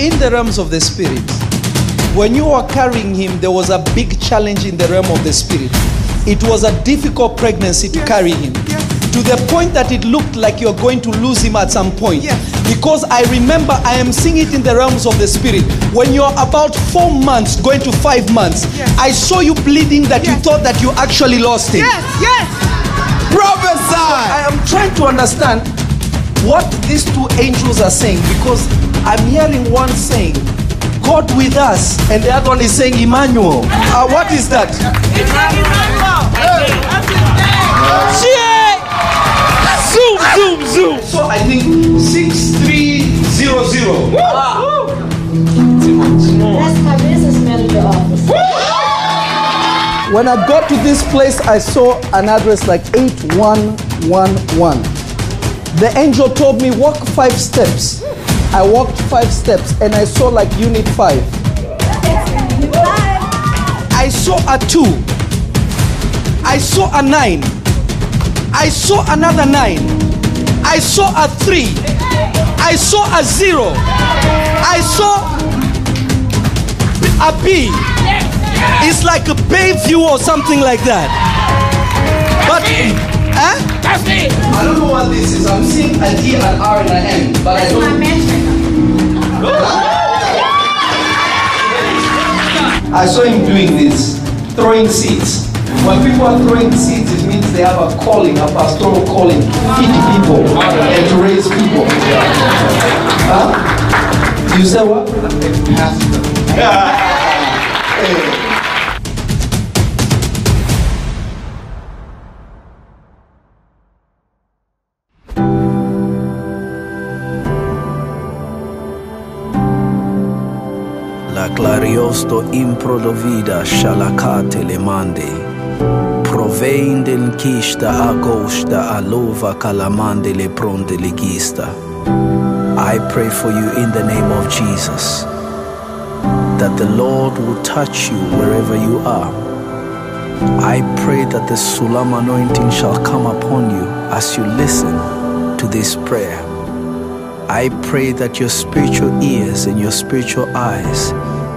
in the realms of the spirit. When you were carrying him, there was a big challenge in the realm of the spirit. It was a difficult pregnancy to carry him. To the point that it looked like you're going to lose him at some point. Yeah. Because I remember, I am seeing it in the realms of the spirit. When you're about 4 months, going to 5 months, yes. I saw you bleeding that yes. you thought that you actually lost him. Yes, yes. Prophesy. I am trying to understand what these two angels are saying, because I'm hearing one saying, God with us, and the other one is saying, Emmanuel. What is that? It's like Emmanuel. Yeah. Zoom, zoom, zoom. So I think 6300. Wow. Too much more. That's my business manager office. When I got to this place, I saw an address like 8111. The angel told me, walk 5 steps. I walked 5 steps and I saw like unit 5. I saw a 2. I saw a 9. I saw another 9. I saw a 3. I saw a 0. I saw a B. It's like a Bayview or something like that. But, huh? I don't know what this is. I'm seeing a D, an R, and an M, but I don't. I saw him doing this, throwing seeds. When people are throwing seeds, it means they have a calling, a pastoral calling, to feed people and to raise people. Huh? You said what? La Clariosto improdovida shalakate le mande. Proveinden kista agosta alova kalamande le pronde legista. I pray for you in the name of Jesus that the Lord will touch you wherever you are. I pray that the Sulam anointing shall come upon you as you listen to this prayer. I pray that your spiritual ears and your spiritual eyes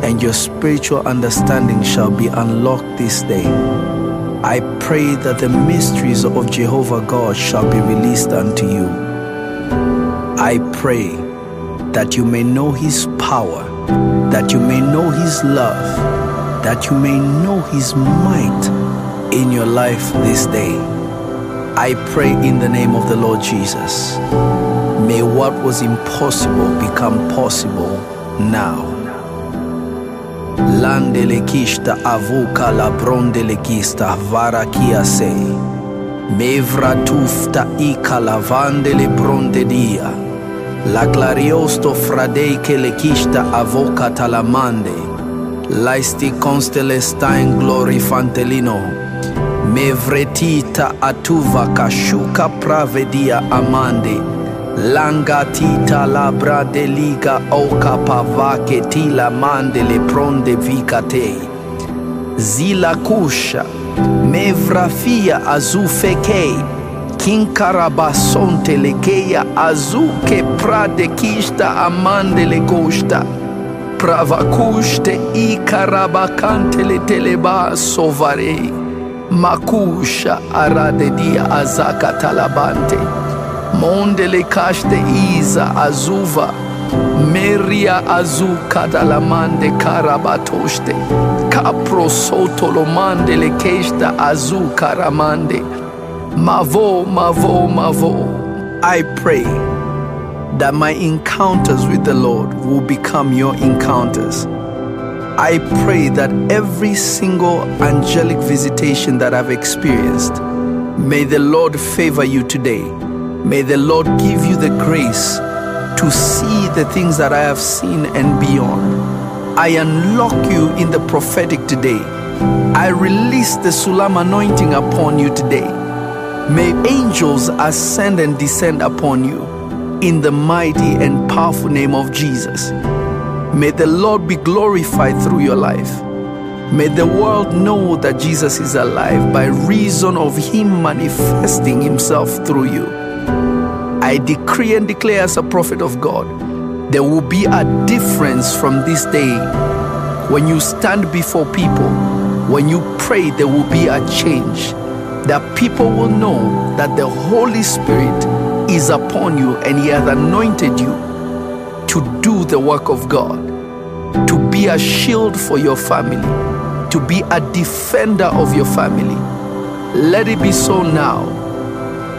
and your spiritual understanding shall be unlocked this day. I pray that the mysteries of Jehovah God shall be released unto you. I pray that you may know His power, that you may know His love, that you may know His might in your life this day. I pray in the name of the Lord Jesus. May what was impossible become possible now. Landelekista avuka la brondelekista varakiase mevra tufta ikala vandele brondedia la clariosto fradeike lekista avoka talamande laisti constelestain glori fantelino mevretita atuva kashuka pravedia amande Langatita labra deliga oka pavake tila mandele pronde vicate zila kusha mevrafia azufeke kinkarabasonte lekeya azuke pradekista amandele kosta pravakuste ikarabakante le teleba sovare makusha aradedia azaka talabante Mondele kashte iza azuva meria azuka dalamande karabatoshte kapro sotolomande le keshta azuka ramande mavo mavo mavo. I pray that my encounters with the Lord will become your encounters. I pray that every single angelic visitation that I've experienced, may the Lord favor you today. May the Lord give you the grace to see the things that I have seen and beyond. I unlock you in the prophetic today. I release the Sulam anointing upon you today. May angels ascend and descend upon you in the mighty and powerful name of Jesus. May the Lord be glorified through your life. May the world know that Jesus is alive by reason of Him manifesting Himself through you. I decree and declare as a prophet of God There will be a difference from this day. When you stand before people, when you pray, there will be a change. That people will know that the Holy Spirit is upon you and He has anointed you to do the work of God, to be a shield for your family, to be a defender of your family. Let it be so now,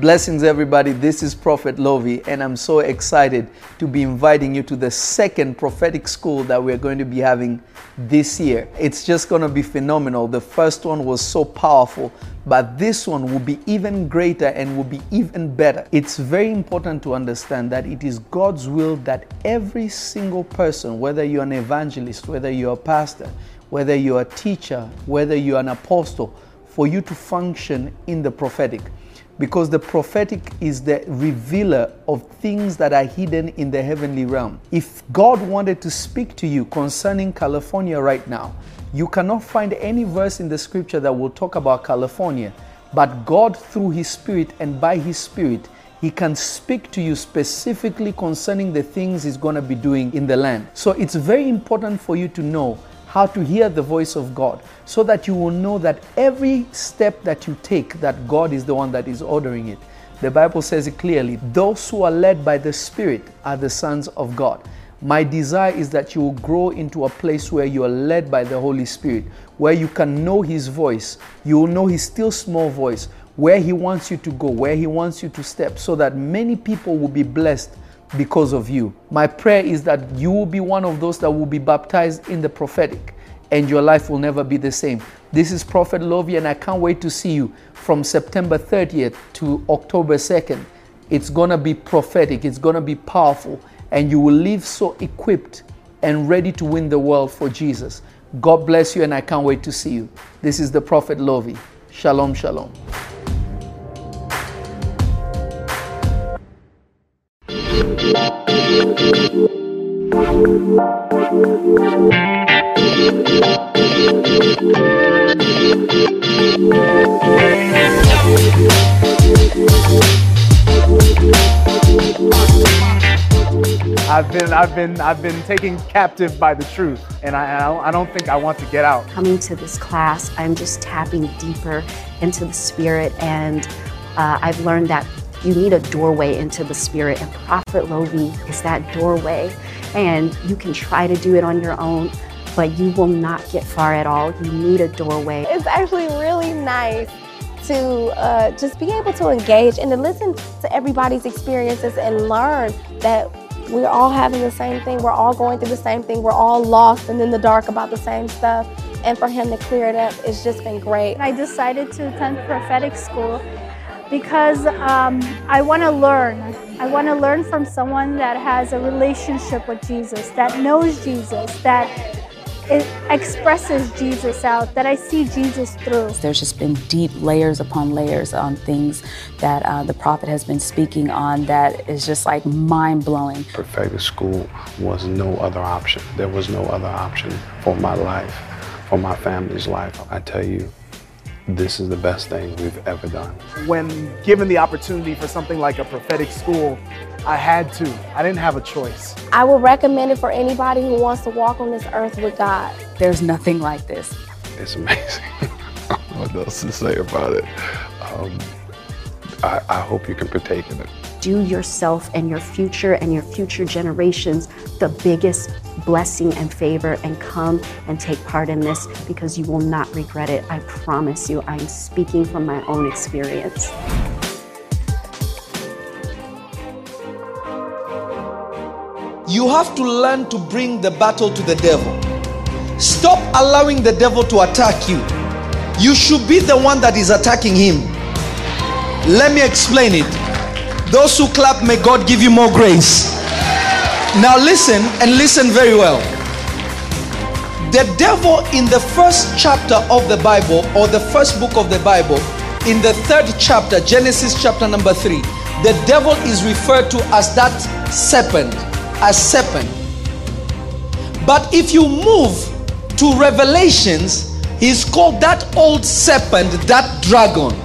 Blessings, everybody. This is Prophet Lovy, and I'm so excited to be inviting you to the second prophetic school that we're going to be having this year. It's just going to be phenomenal. The first one was so powerful, but this one will be even greater and will be even better. It's very important to understand that it is God's will that every single person, whether you're an evangelist, whether you're a pastor, whether you're a teacher, whether you're an apostle, for you to function in the prophetic. Because the prophetic is the revealer of things that are hidden in the heavenly realm. If God wanted to speak to you concerning California right now, you cannot find any verse in the scripture that will talk about California. But God, through His Spirit and by His Spirit, He can speak to you specifically concerning the things He's going to be doing in the land. So it's very important for you to know how to hear the voice of God, so that you will know that every step that you take, that God is the one that is ordering it. The Bible says it clearly, those who are led by the Spirit are the sons of God. My desire is that you will grow into a place where you are led by the Holy Spirit, where you can know His voice. You will know His still small voice, where He wants you to go, where He wants you to step, so that many people will be blessed because of you. My prayer is that you will be one of those that will be baptized in the prophetic, and your life will never be the same. This is Prophet Lovy, and I can't wait to see you from September 30th to October 2nd. It's gonna be prophetic, it's gonna be powerful, and you will live so equipped and ready to win the world for Jesus. God bless you, and I can't wait to see you. This is the Prophet Lovy. Shalom, shalom. I've been taken captive by the truth, and I don't think I want to get out. Coming to this class, I'm just tapping deeper into the Spirit, and I've learned that you need a doorway into the Spirit, and Prophet Lovy is that doorway. And you can try to do it on your own, but you will not get far at all. You need a doorway. It's actually really nice to just be able to engage and to listen to everybody's experiences and learn that we're all having the same thing. We're all going through the same thing. We're all lost and in the dark about the same stuff. And for him to clear it up, it's just been great. I decided to attend prophetic school because I want to learn. I want to learn from someone that has a relationship with Jesus, that knows Jesus, that expresses Jesus out, that I see Jesus through. There's just been deep layers upon layers on things that the prophet has been speaking on that is just like mind-blowing. Prophetic school was no other option. There was no other option for my life, for my family's life. I tell you, this is the best thing we've ever done. When given the opportunity for something like a prophetic school, I had to. I didn't have a choice. I would recommend it for anybody who wants to walk on this earth with God. There's nothing like this. It's amazing. What else to say about it? I hope you can partake in it. Do yourself and your future generations the biggest blessing and favor, and come and take part in this, because you will not regret it. I promise you, I'm speaking from my own experience. You have to learn to bring the battle to the devil. Stop allowing the devil to attack you. You should be the one that is attacking him. Let me explain it. Those who clap, may God give you more grace. Now listen, and listen very well. The devil, in the first chapter of the Bible, or the first book of the Bible, in the third chapter, Genesis chapter number 3, the devil is referred to as that serpent, as serpent. But if you move to Revelations, he's called that old serpent, that dragon.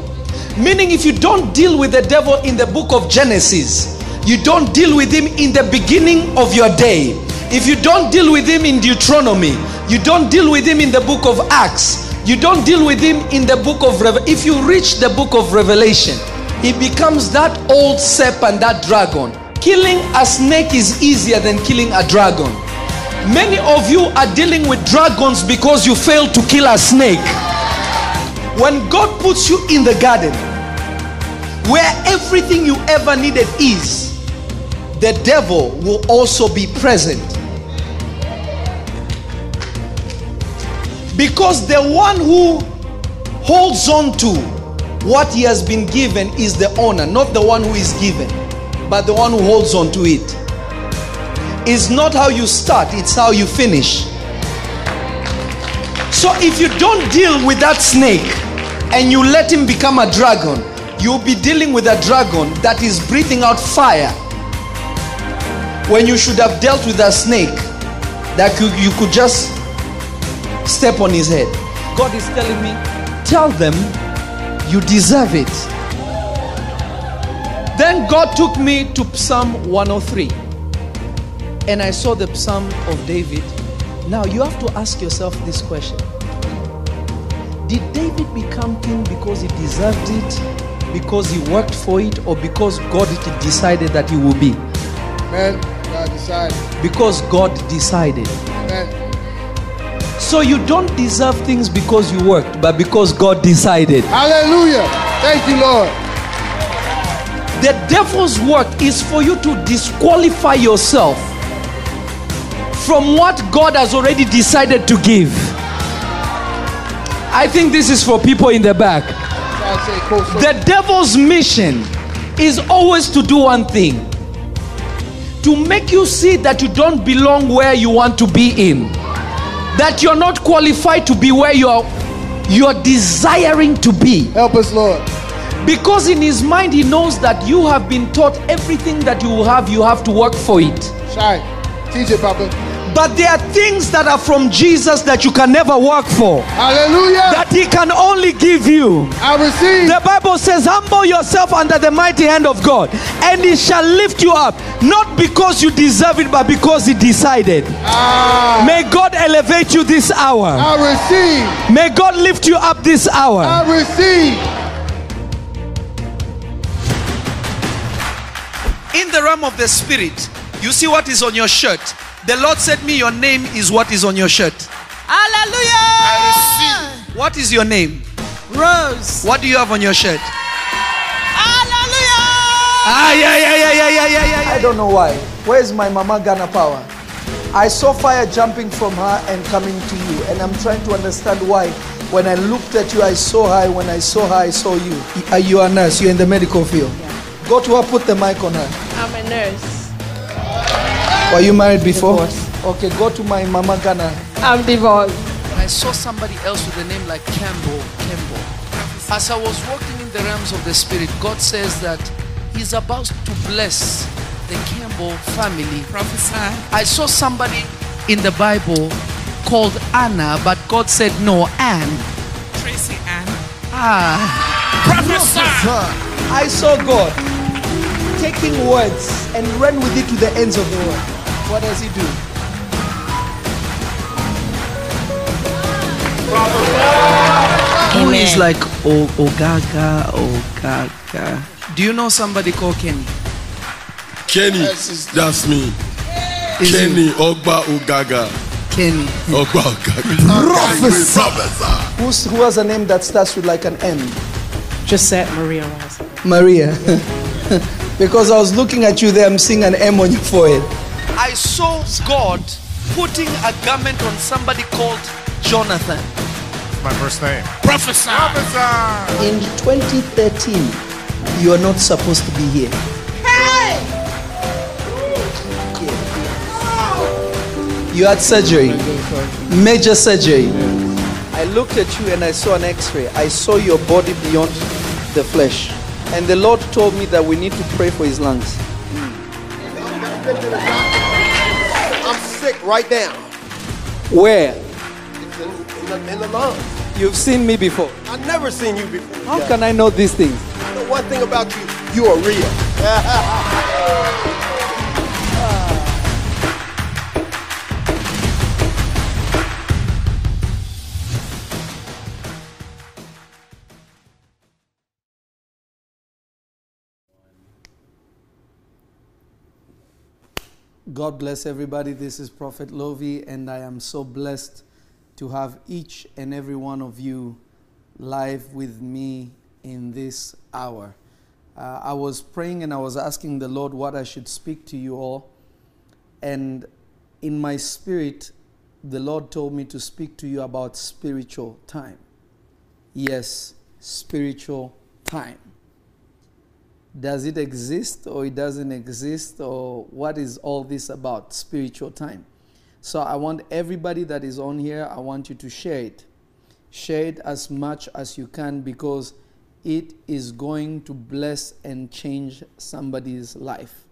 Meaning, if you don't deal with the devil in the book of Genesis, you don't deal with him in the beginning of your day. If you don't deal with him in Deuteronomy, you don't deal with him in the book of Acts, you don't deal with him in the book of Revelation. If you reach the book of Revelation, he becomes that old serpent, that dragon. Killing a snake is easier than killing a dragon. Many of you are dealing with dragons because you failed to kill a snake. When God puts you in the garden, where everything you ever needed is, the devil will also be present. Because the one who holds on to what he has been given is the owner, not the one who is given, but the one who holds on to it. It's not how you start, it's how you finish. So if you don't deal with that snake, and you let him become a dragon, you'll be dealing with a dragon that is breathing out fire, when you should have dealt with a snake that you could just step on his head. God is telling me, tell them you deserve it. Then God took me to Psalm 103, and I saw the Psalm of David. Now you have to ask yourself this question. Did David become king because he deserved it, because he worked for it, or because God decided that he will be? Amen. God decided. Because God decided. Amen. So you don't deserve things because you worked, but because God decided. Hallelujah. Thank you, Lord. The devil's work is for you to disqualify yourself from what God has already decided to give. I think this is for people in the back. The devil's mission is always to do one thing: to make you see that you don't belong where you want to be in, that you're not qualified to be where you're desiring to be. Help us, Lord. Because in his mind, he knows that you have been taught everything that you have to work for it. Shine. Teach it, Papa. But there are things that are from Jesus that you can never work for. Hallelujah. That he can only give you. I receive. The Bible says, humble yourself under the mighty hand of God, and he shall lift you up. Not because you deserve it, but because he decided. May God elevate you this hour. I receive. May God lift you up this hour. I receive. In the realm of the spirit, you see what is on your shirt. The Lord said me, your name is what is on your shirt. Hallelujah! I receive. What is your name? Rose. What do you have on your shirt? Hallelujah! I don't know why. Where's my mama Ghana power? I saw fire jumping from her and coming to you. And I'm trying to understand why. When I looked at you, I saw her. When I saw her, I saw you. You are a nurse. You're in the medical field. Yeah. Go to her, put the mic on her. I'm a nurse. Were you married before? Okay, go to my mama Ghana. I'm divorced. I saw somebody else with a name like Campbell. As I was walking in the realms of the spirit, God says that he's about to bless the Campbell family. Prophesy. I saw somebody in the Bible called Anna, but God said no, Anne. Tracy Anne. Prophesy. I saw God taking words and run with it to the ends of the world. What does he do? Amen. Who is like Ogaga? Do you know somebody called Kenny? Kenny, that's me. Is Kenny Ogba Ogaga. Kenny Ogba Ogaga. Professor. Who has a name that starts with like an M? Just said Maria. Maria. Because I was looking at you there, I'm seeing an M on your forehead. I saw God putting a garment on somebody called Jonathan. My first name. Professor. In 2013, you are not supposed to be here. Hey! You had surgery. Major surgery. I looked at you and I saw an x-ray. I saw your body beyond the flesh. And the Lord told me that we need to pray for his lungs. I'm sick right now. Where? In the lungs. You've seen me before. I've never seen you before. How can I know these things? I know one thing about you. You are real. God bless everybody. This is Prophet Lovy, and I am so blessed to have each and every one of you live with me in this hour. I was praying and I was asking the Lord what I should speak to you all. And in my spirit, the Lord told me to speak to you about spiritual time. Yes, spiritual time. Does it exist or it doesn't exist, or what is all this about, spiritual time? So I want everybody that is on here, I want you to share it. Share it as much as you can, because it is going to bless and change somebody's life.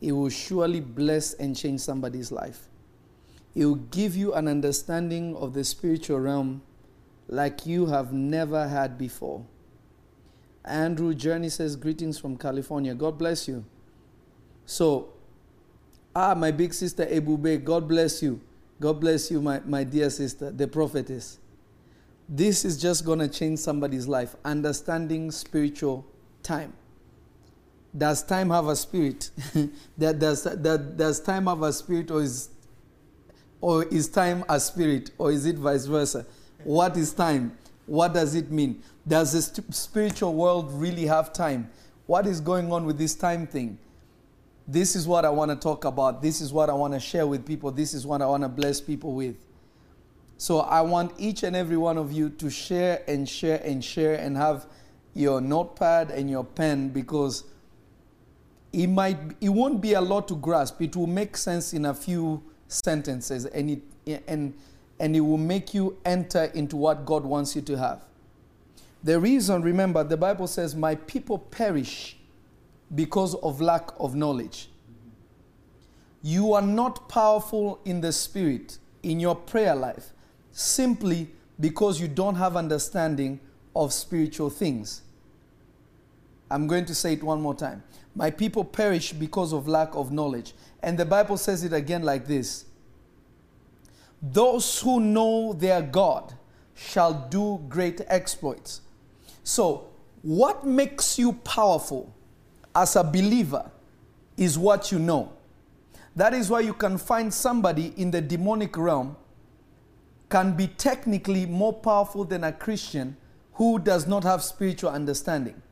It will surely bless and change somebody's life. It will give you an understanding of the spiritual realm like you have never had before. Andrew Journey says, greetings from California. God bless you. So, my big sister Abube, God bless you. God bless you, my dear sister, the prophetess. This is just going to change somebody's life. Understanding spiritual time. Does time have a spirit? does time have a spirit, or is time a spirit? Or is it vice versa? What is time? What does it mean? Does the spiritual world really have time? What is going on with this time thing? This is what I want to talk about. This is what I want to share with people. This is what I want to bless people with. So I want each and every one of you to share and share and share, and have your notepad and your pen, because it won't be a lot to grasp. It will make sense in a few sentences, and it will make you enter into what God wants you to have. The reason, remember, the Bible says, my people perish because of lack of knowledge. You are not powerful in the spirit, in your prayer life, simply because you don't have understanding of spiritual things. I'm going to say it one more time. My people perish because of lack of knowledge. And the Bible says it again like this. Those who know their God shall do great exploits. So, what makes you powerful as a believer is what you know. That is why you can find somebody in the demonic realm can be technically more powerful than a Christian who does not have spiritual understanding.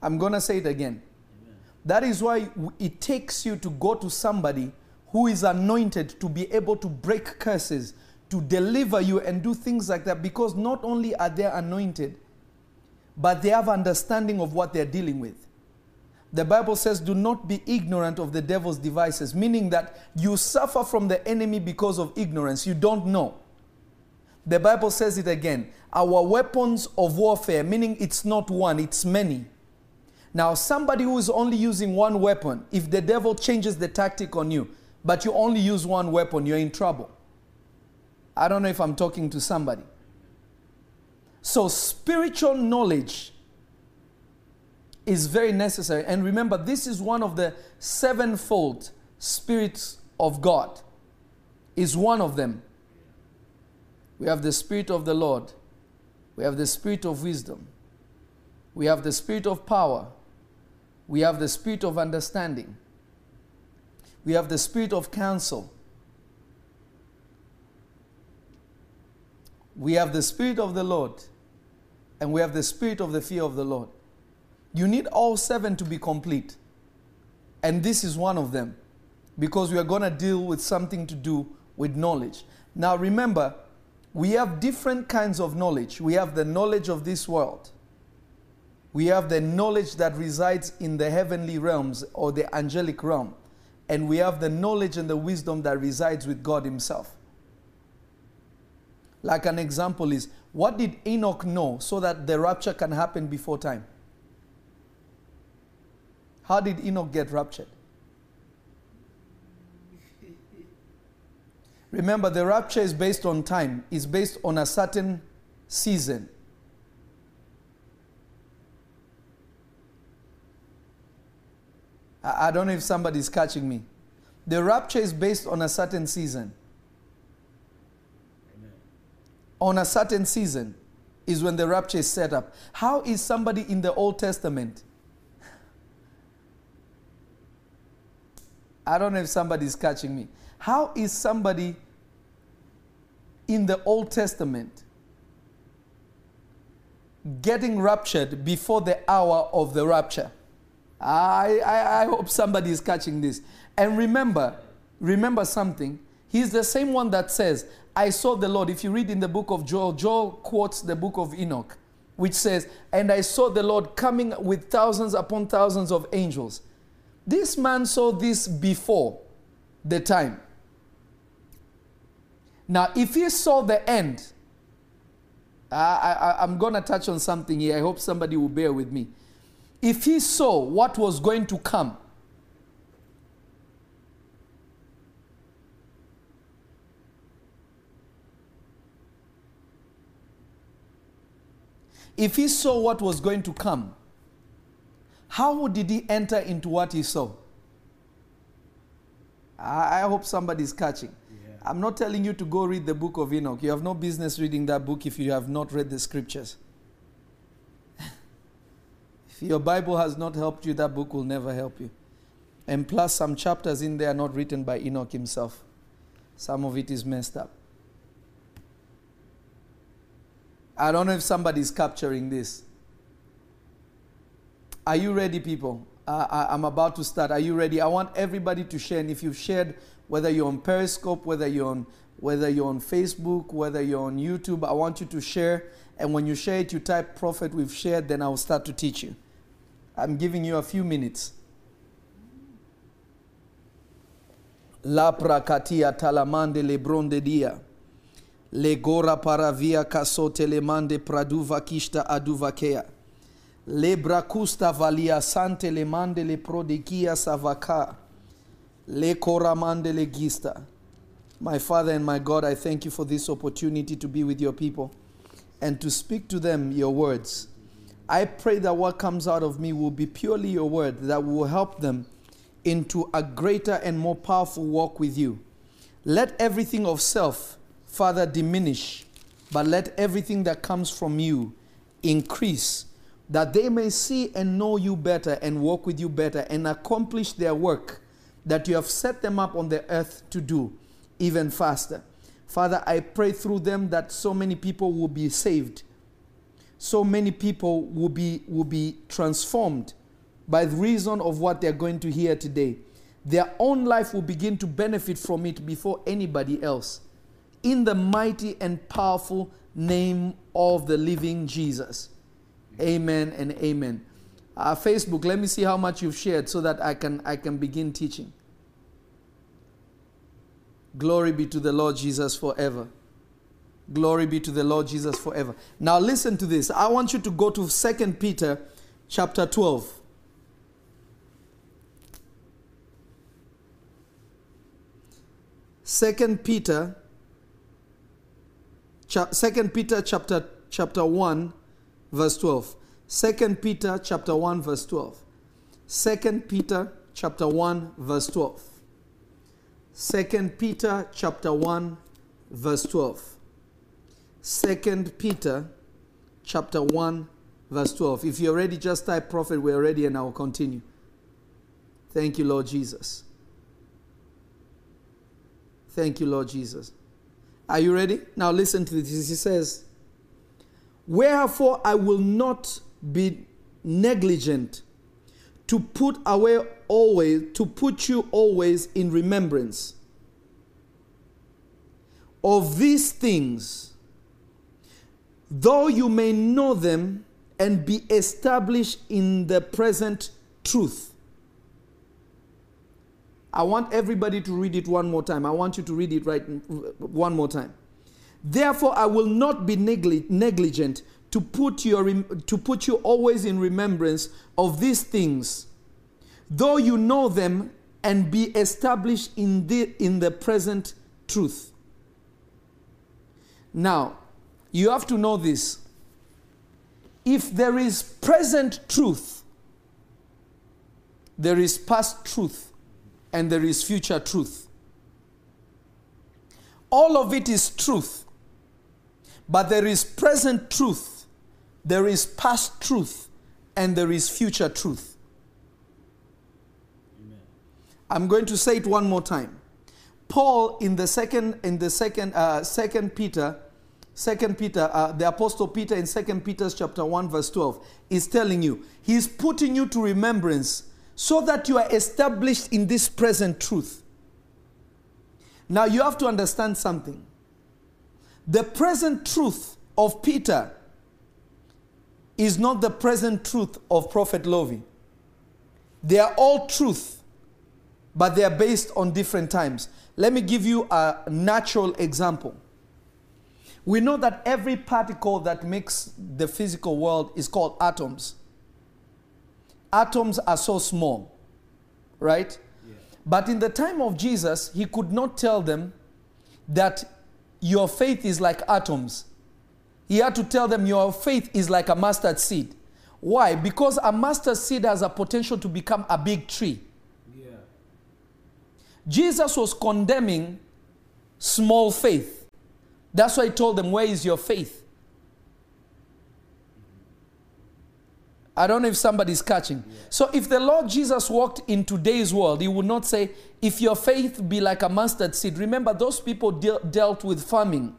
I'm going to say it again. Amen. That is why it takes you to go to somebody who is anointed to be able to break curses, to deliver you and do things like that, because not only are they anointed, but they have understanding of what they're dealing with. The Bible says, do not be ignorant of the devil's devices, meaning that you suffer from the enemy because of ignorance. You don't know. The Bible says it again. Our weapons of warfare, meaning it's not one, it's many. Now, somebody who is only using one weapon, if the devil changes the tactic on you, but you only use one weapon, you're in trouble. I don't know if I'm talking to somebody. So spiritual knowledge is very necessary. And remember, this is one of the sevenfold spirits of God. Is one of them. We have the Spirit of the Lord. We have the Spirit of wisdom. We have the Spirit of power. We have the Spirit of understanding. We have the Spirit of counsel. We have the Spirit of the Lord, and we have the Spirit of the fear of the Lord. You need all seven to be complete. And this is one of them, because we are going to deal with something to do with knowledge. Now remember, we have different kinds of knowledge. We have the knowledge of this world. We have the knowledge that resides in the heavenly realms or the angelic realm. And we have the knowledge and the wisdom that resides with God himself. Like an example is, what did Enoch know so that the rapture can happen before time? How did Enoch get raptured? Remember, the rapture is based on time. It's based on a certain season. I don't know if somebody's catching me. The rapture is based on a certain season. Amen. On a certain season is when the rapture is set up. How is somebody in the Old Testament? I don't know if somebody's catching me. How is somebody in the Old Testament getting raptured before the hour of the rapture? I hope somebody is catching this. And remember something. He's the same one that says, I saw the Lord. If you read in the book of Joel, Joel quotes the book of Enoch, which says, and I saw the Lord coming with thousands upon thousands of angels. This man saw this before the time. Now, if he saw the end, I'm going to touch on something here. I hope somebody will bear with me. If he saw what was going to come, if he saw what was going to come, how did he enter into what he saw? I hope somebody's catching. Yeah. I'm not telling you to go read the book of Enoch. You have no business reading that book if you have not read the scriptures. If your Bible has not helped you, that book will never help you. And plus, some chapters in there are not written by Enoch himself. Some of it is messed up. I don't know if somebody's capturing this. Are you ready, people? I'm about to start. Are you ready? I want everybody to share. And if you've shared, whether you're on Periscope, whether you're on Facebook, whether you're on YouTube, I want you to share. And when you share it, you type Prophet We've Shared, then I will start to teach you. I'm giving you a few minutes. La prakatia talamande lebronde dia. Legora paravia kasote lemande praduva kishta aduvakea. Le bracusta valia sante le mande le prodigia savaka le coramande le gista. My Father and my God, I thank you for this opportunity to be with your people and to speak to them your words. I pray that what comes out of me will be purely your word, that will help them into a greater and more powerful walk with you. Let everything of self, Father, diminish, but let everything that comes from you increase, that they may see and know you better and walk with you better and accomplish their work that you have set them up on the earth to do even faster. Father, I pray through them that so many people will be saved. So many people will be transformed by the reason of what they're going to hear today. Their own life will begin to benefit from it before anybody else. In the mighty and powerful name of the living Jesus. Amen and amen. Facebook, let me see how much you've shared so that I can begin teaching. Glory be to the Lord Jesus forever. Glory be to the Lord Jesus forever. Now listen to this. I want you to go to 2 Peter chapter 12. 2 Peter chapter 1. Verse 12. 2 Peter chapter 1 verse 12. 2 Peter chapter 1 verse 12. 2 Peter chapter 1 verse 12. 2 Peter chapter 1 verse 12. If you're ready, just type prophet, we're ready, and I'll continue. Thank you, Lord Jesus. Thank you, Lord Jesus. Are you ready? Now listen to this. He says, wherefore I will not be negligent to put away always, to put you always in remembrance of these things, though you may know them and be established in the present truth. I want everybody to read it one more time. I want you to read it right one more time. Therefore, I will not be negligent to put you always in remembrance of these things, though you know them and be established in the present truth. Now, you have to know this. If there is present truth, there is past truth, and there is future truth. All of it is truth, but there is present truth, there is past truth, and there is future truth. Amen. I'm going to say it one more time. Paul the Apostle Peter in 2 Peter chapter 1 verse 12 is telling you, he's putting you to remembrance so that you are established in this present truth. Now you have to understand something. The present truth of Peter is not the present truth of Prophet Lovy. They are all truth, but they are based on different times. Let me give you a natural example. We know that every particle that makes the physical world is called atoms. Atoms are so small, right? Yeah. But in the time of Jesus, he could not tell them that your faith is like atoms. He had to tell them your faith is like a mustard seed. Why? Because a mustard seed has a potential to become a big tree. Yeah. Jesus was condemning small faith. That's why he told them, where is your faith? I don't know if somebody's catching. Yeah. So if the Lord Jesus walked in today's world, he would not say, if your faith be like a mustard seed. Remember, those people dealt with farming.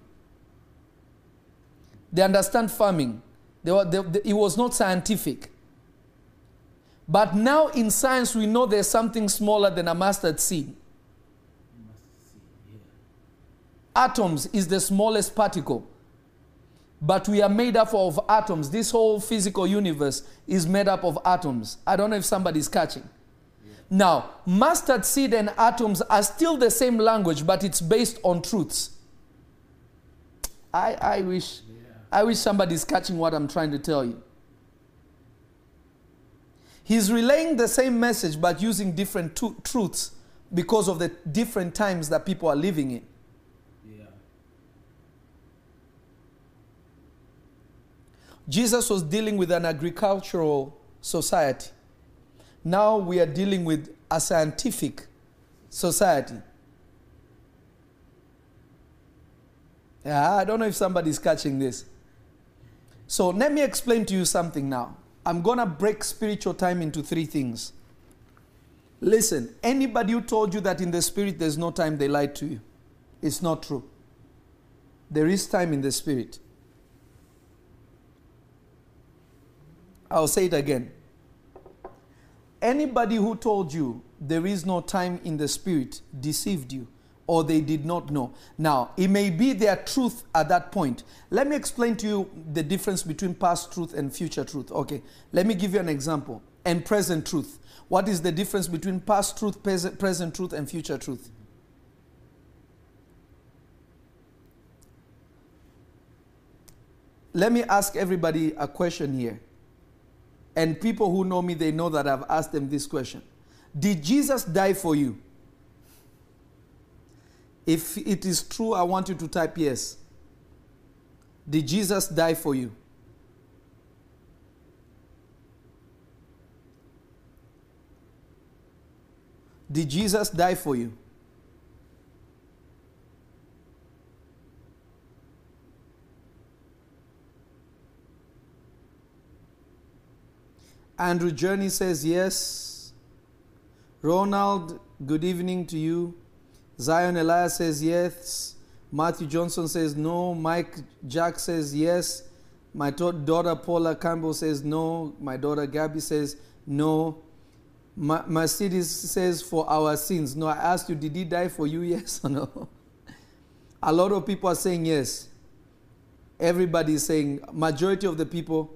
They understand farming. It was not scientific. But now in science, we know there's something smaller than a mustard seed. Atoms is the smallest particle, but we are made up of atoms. This whole physical universe is made up of atoms. I don't know if somebody's catching. Yeah. Now, mustard seed and atoms are still the same language, but it's based on truths. I wish somebody's catching what I'm trying to tell you. He's relaying the same message, but using different truths because of the different times that people are living in. Jesus was dealing with an agricultural society. Now we are dealing with a scientific society. Yeah, I don't know if somebody's catching this. So let me explain to you something now. I'm going to break spiritual time into three things. Listen, anybody who told you that in the spirit there's no time, they lied to you. It's not true. There is time in the spirit. I'll say it again. Anybody who told you there is no time in the spirit deceived you, or they did not know. Now, it may be their truth at that point. Let me explain to you the difference between past truth and future truth. Okay, let me give you an example. And present truth. What is the difference between past truth, present truth, and future truth? Let me ask everybody a question here. And people who know me, they know that I've asked them this question. Did Jesus die for you? If it is true, I want you to type yes. Did Jesus die for you? Did Jesus die for you? Andrew Journey says yes. Ronald, good evening to you. Zion Elias says yes. Matthew Johnson says no. Mike Jack says yes. My daughter Paula Campbell says no. My daughter Gabby says no. Mercedes says for our sins. No, I asked you, did he die for you? Yes or no? A lot of people are saying yes. Everybody is saying, majority of the people.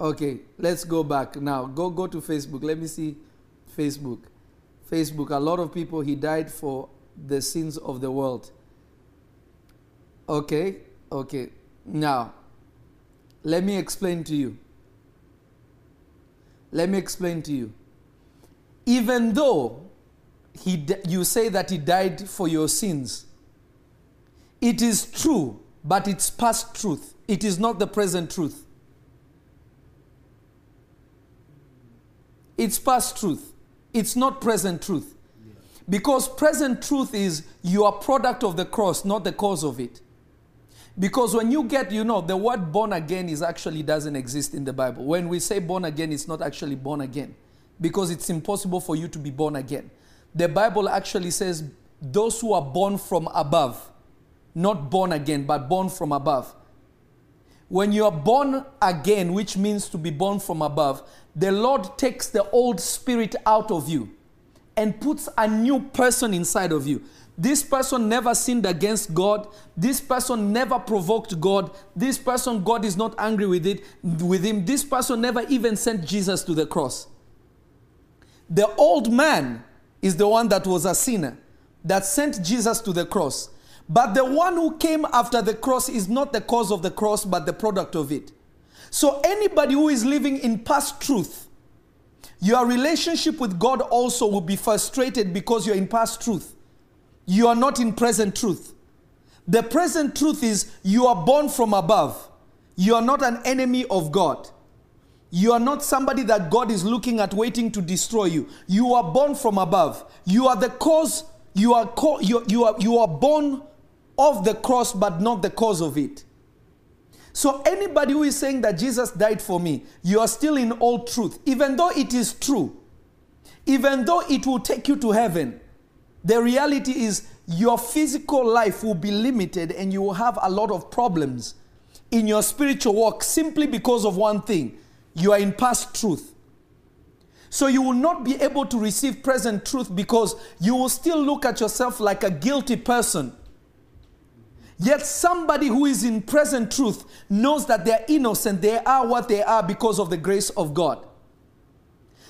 Okay, let's go back now. Go to Facebook. Let me see Facebook. Facebook, a lot of people, he died for the sins of the world. Okay. Now, let me explain to you. Even though you say that he died for your sins, it is true, but it's past truth. It is not the present truth. It's past truth. It's not present truth. Yeah. Because present truth is you are product of the cross, not the cause of it. Because when you get, the word born again is actually doesn't exist in the Bible. When we say born again, it's not actually born again. Because it's impossible for you to be born again. The Bible actually says those who are born from above. Not born again, but born from above. When you are born again, which means to be born from above, the Lord takes the old spirit out of you and puts a new person inside of you. This person never sinned against God. This person never provoked God. This person, God is not angry with him. This person never even sent Jesus to the cross. The old man is the one that was a sinner, that sent Jesus to the cross. But the one who came after the cross is not the cause of the cross, but the product of it. So anybody who is living in past truth, your relationship with God also will be frustrated because you're in past truth. You are not in present truth. The present truth is you are born from above. You are not an enemy of God. You are not somebody that God is looking at waiting to destroy you. You are born from above. You are the cause. You are born of the cross, but not the cause of it. So anybody who is saying that Jesus died for me, you are still in old truth. Even though it is true, even though it will take you to heaven, the reality is your physical life will be limited and you will have a lot of problems in your spiritual walk simply because of one thing. You are in past truth. So you will not be able to receive present truth because you will still look at yourself like a guilty person. Yet somebody who is in present truth knows that they are innocent. They are what they are because of the grace of God.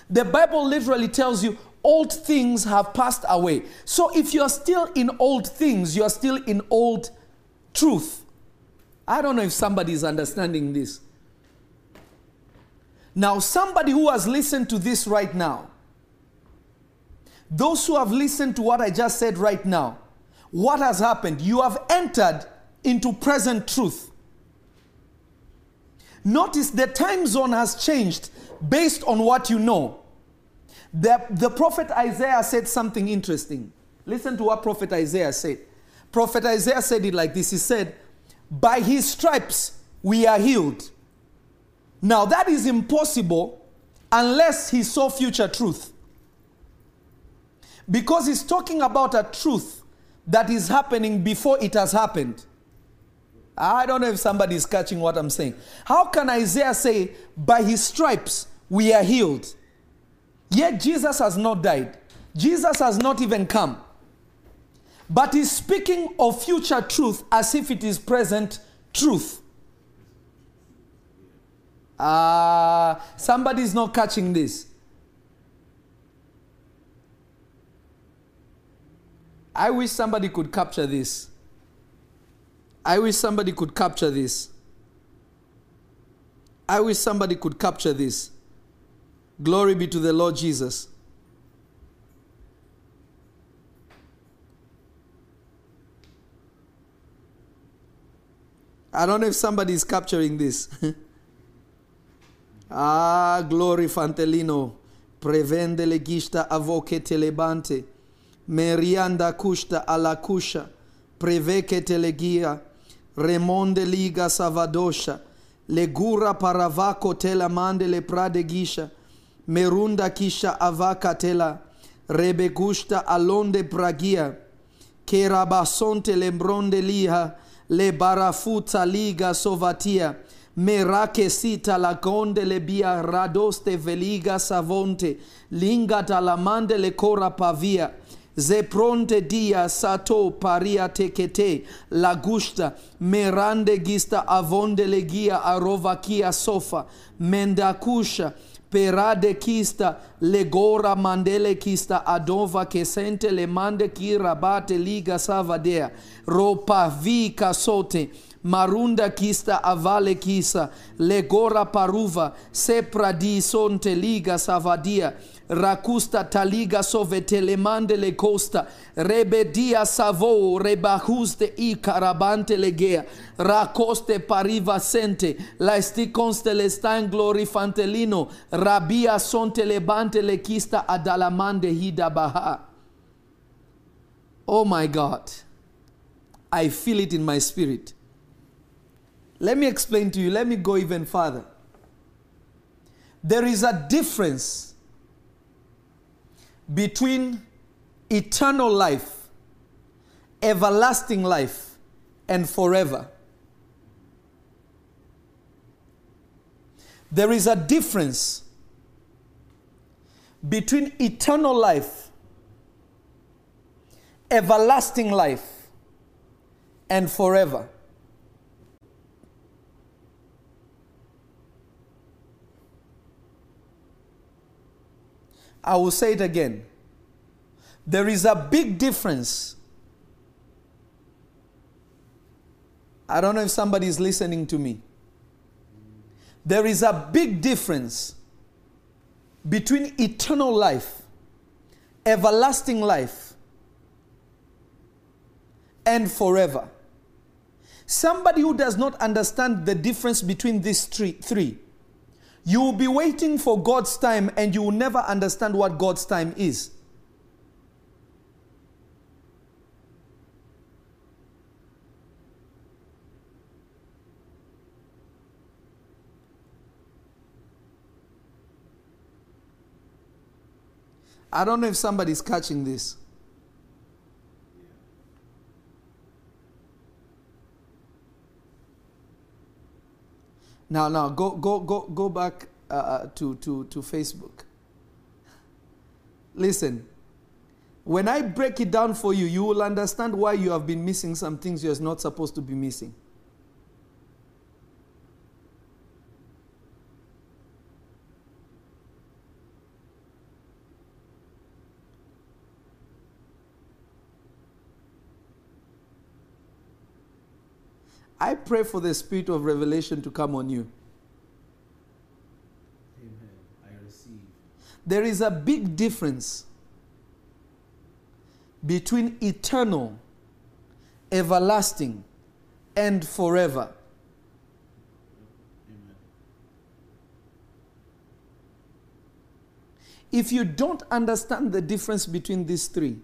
The Bible literally tells you old things have passed away. So if you are still in old things, you are still in old truth. I don't know if somebody is understanding this. Now somebody who has listened to this right now, those who have listened to what I just said right now, what has happened? You have entered into present truth. Notice the time zone has changed based on what you know. The prophet Isaiah said something interesting. Listen to what prophet Isaiah said. Prophet Isaiah said it like this. He said, by his stripes we are healed. Now that is impossible unless he saw future truth. Because he's talking about a truth that is happening before it has happened. I don't know if somebody is catching what I'm saying. How can Isaiah say, by his stripes we are healed? Yet Jesus has not died. Jesus has not even come. But he's speaking of future truth as if it is present truth. Somebody's not catching this. I wish somebody could capture this. Glory be to the Lord Jesus. I don't know if somebody is capturing this. Glory Fantelino. Prevendele gista avoke telebante. Merianda kushta alakusha, preveke telegia, remonde liga savadosha, legura paravako tela mandele pradegisha merunda kisha avaka tela rebegusta alonde pragia kerabasonte lembronde liha le barafuta liga sovatia merake sita la konde le bia radoste veliga savonte linga talamande le kora pavia Zepronte dia sato paria tekete lagusta merande gista avonde legia arovakia sofa mendakusha perade kista legora mandele kista adova kesente le mande kirabate liga savadea ropa vika sote marunda kista avale kisa legora paruva sepra di sonte liga savadia rakusta taliga sovetelemande le costa rebedia savo rebahuste i carabante legea racoste pariva sente la sti conste le stan glorifantelino rabia sonte lebante le kista adalamande hidabaha. Oh my God, I feel it in my spirit. Let me explain to you. Let me go even further. There is a difference between eternal life, everlasting life, and forever. There is a difference between eternal life, everlasting life, and forever. I will say it again. There is a big difference. I don't know if somebody is listening to me. There is a big difference between eternal life, everlasting life, and forever. Somebody who does not understand the difference between these three, you will be waiting for God's time and you will never understand what God's time is. I don't know if somebody's catching this. Now, go back to Facebook. Listen, when I break it down for you, you will understand why you have been missing some things you're not supposed to be missing. I pray for the spirit of revelation to come on you. Amen. I receive. There is a big difference between eternal, everlasting, and forever. Amen. If you don't understand the difference between these three,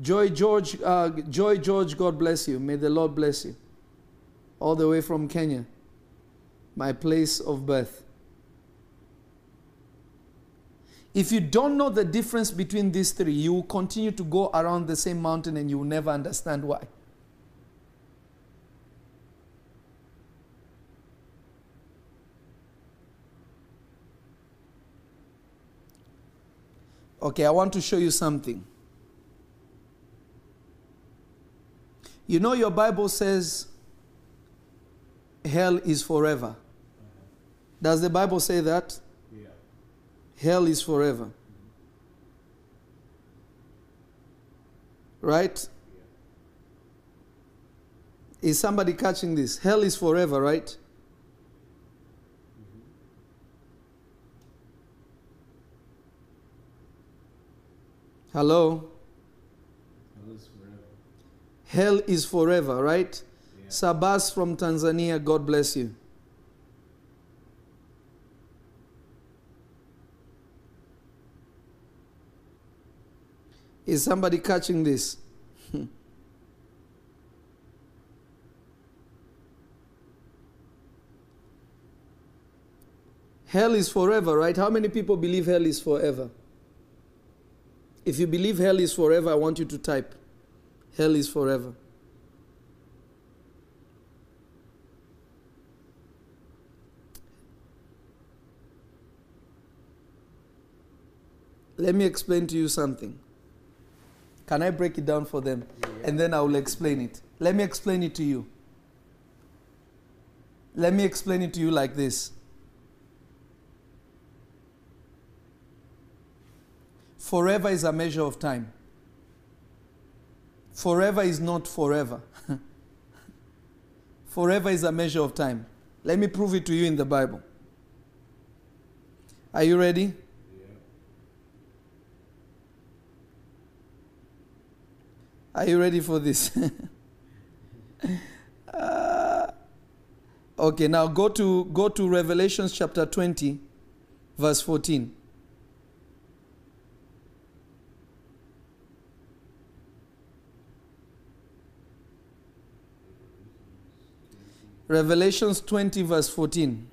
Joy George, God bless you. May the Lord bless you. All the way from Kenya, my place of birth. If you don't know the difference between these three, you will continue to go around the same mountain and you will never understand why. Okay, I want to show you something. You know, your Bible says hell is forever. Does the Bible say that? Yeah. Hell is forever. Right? Yeah. Is somebody catching this? Hell is forever, right? Hello? Hell is forever, right? Yeah. Sabas from Tanzania, God bless you. Is somebody catching this? Hell is forever, right? How many people believe hell is forever? If you believe hell is forever, I want you to type, hell is forever. Let me explain to you something. Can I break it down for them? Yeah. And then I will explain it. Let me explain it to you. Let me explain it to you like this. Forever is a measure of time. Forever is not forever. Forever is a measure of time. Let me prove it to you in the Bible. Are you ready? Yeah. Are you ready for this? Okay, now go to Revelations chapter 20, verse 14. Revelations 20, verse 14.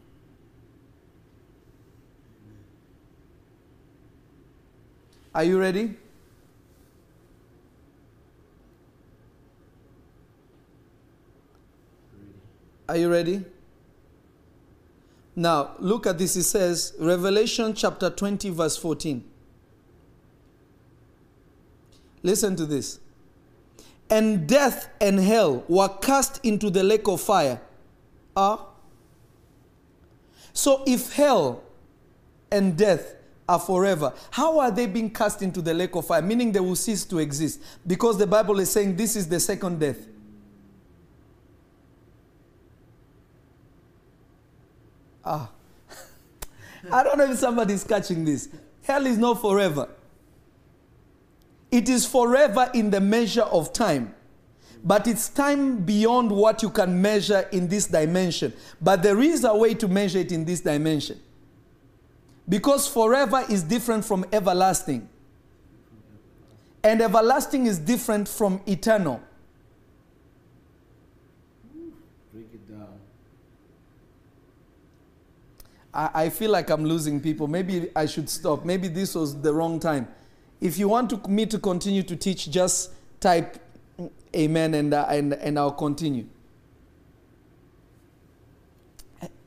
Are you ready? Are you ready? Now, look at this. It says, Revelation chapter 20, verse 14. Listen to this. And death and hell were cast into the lake of fire. So if hell and death are forever, how are they being cast into the lake of fire? Meaning they will cease to exist. Because the Bible is saying this is the second death. I don't know if somebody is catching this. Hell is not forever. It is forever in the measure of time. But it's time beyond what you can measure in this dimension. But there is a way to measure it in this dimension. Because forever is different from everlasting. And everlasting is different from eternal. Break it down. I feel like I'm losing people. Maybe I should stop. Maybe this was the wrong time. If you want me to continue to teach, just type amen, and I'll continue.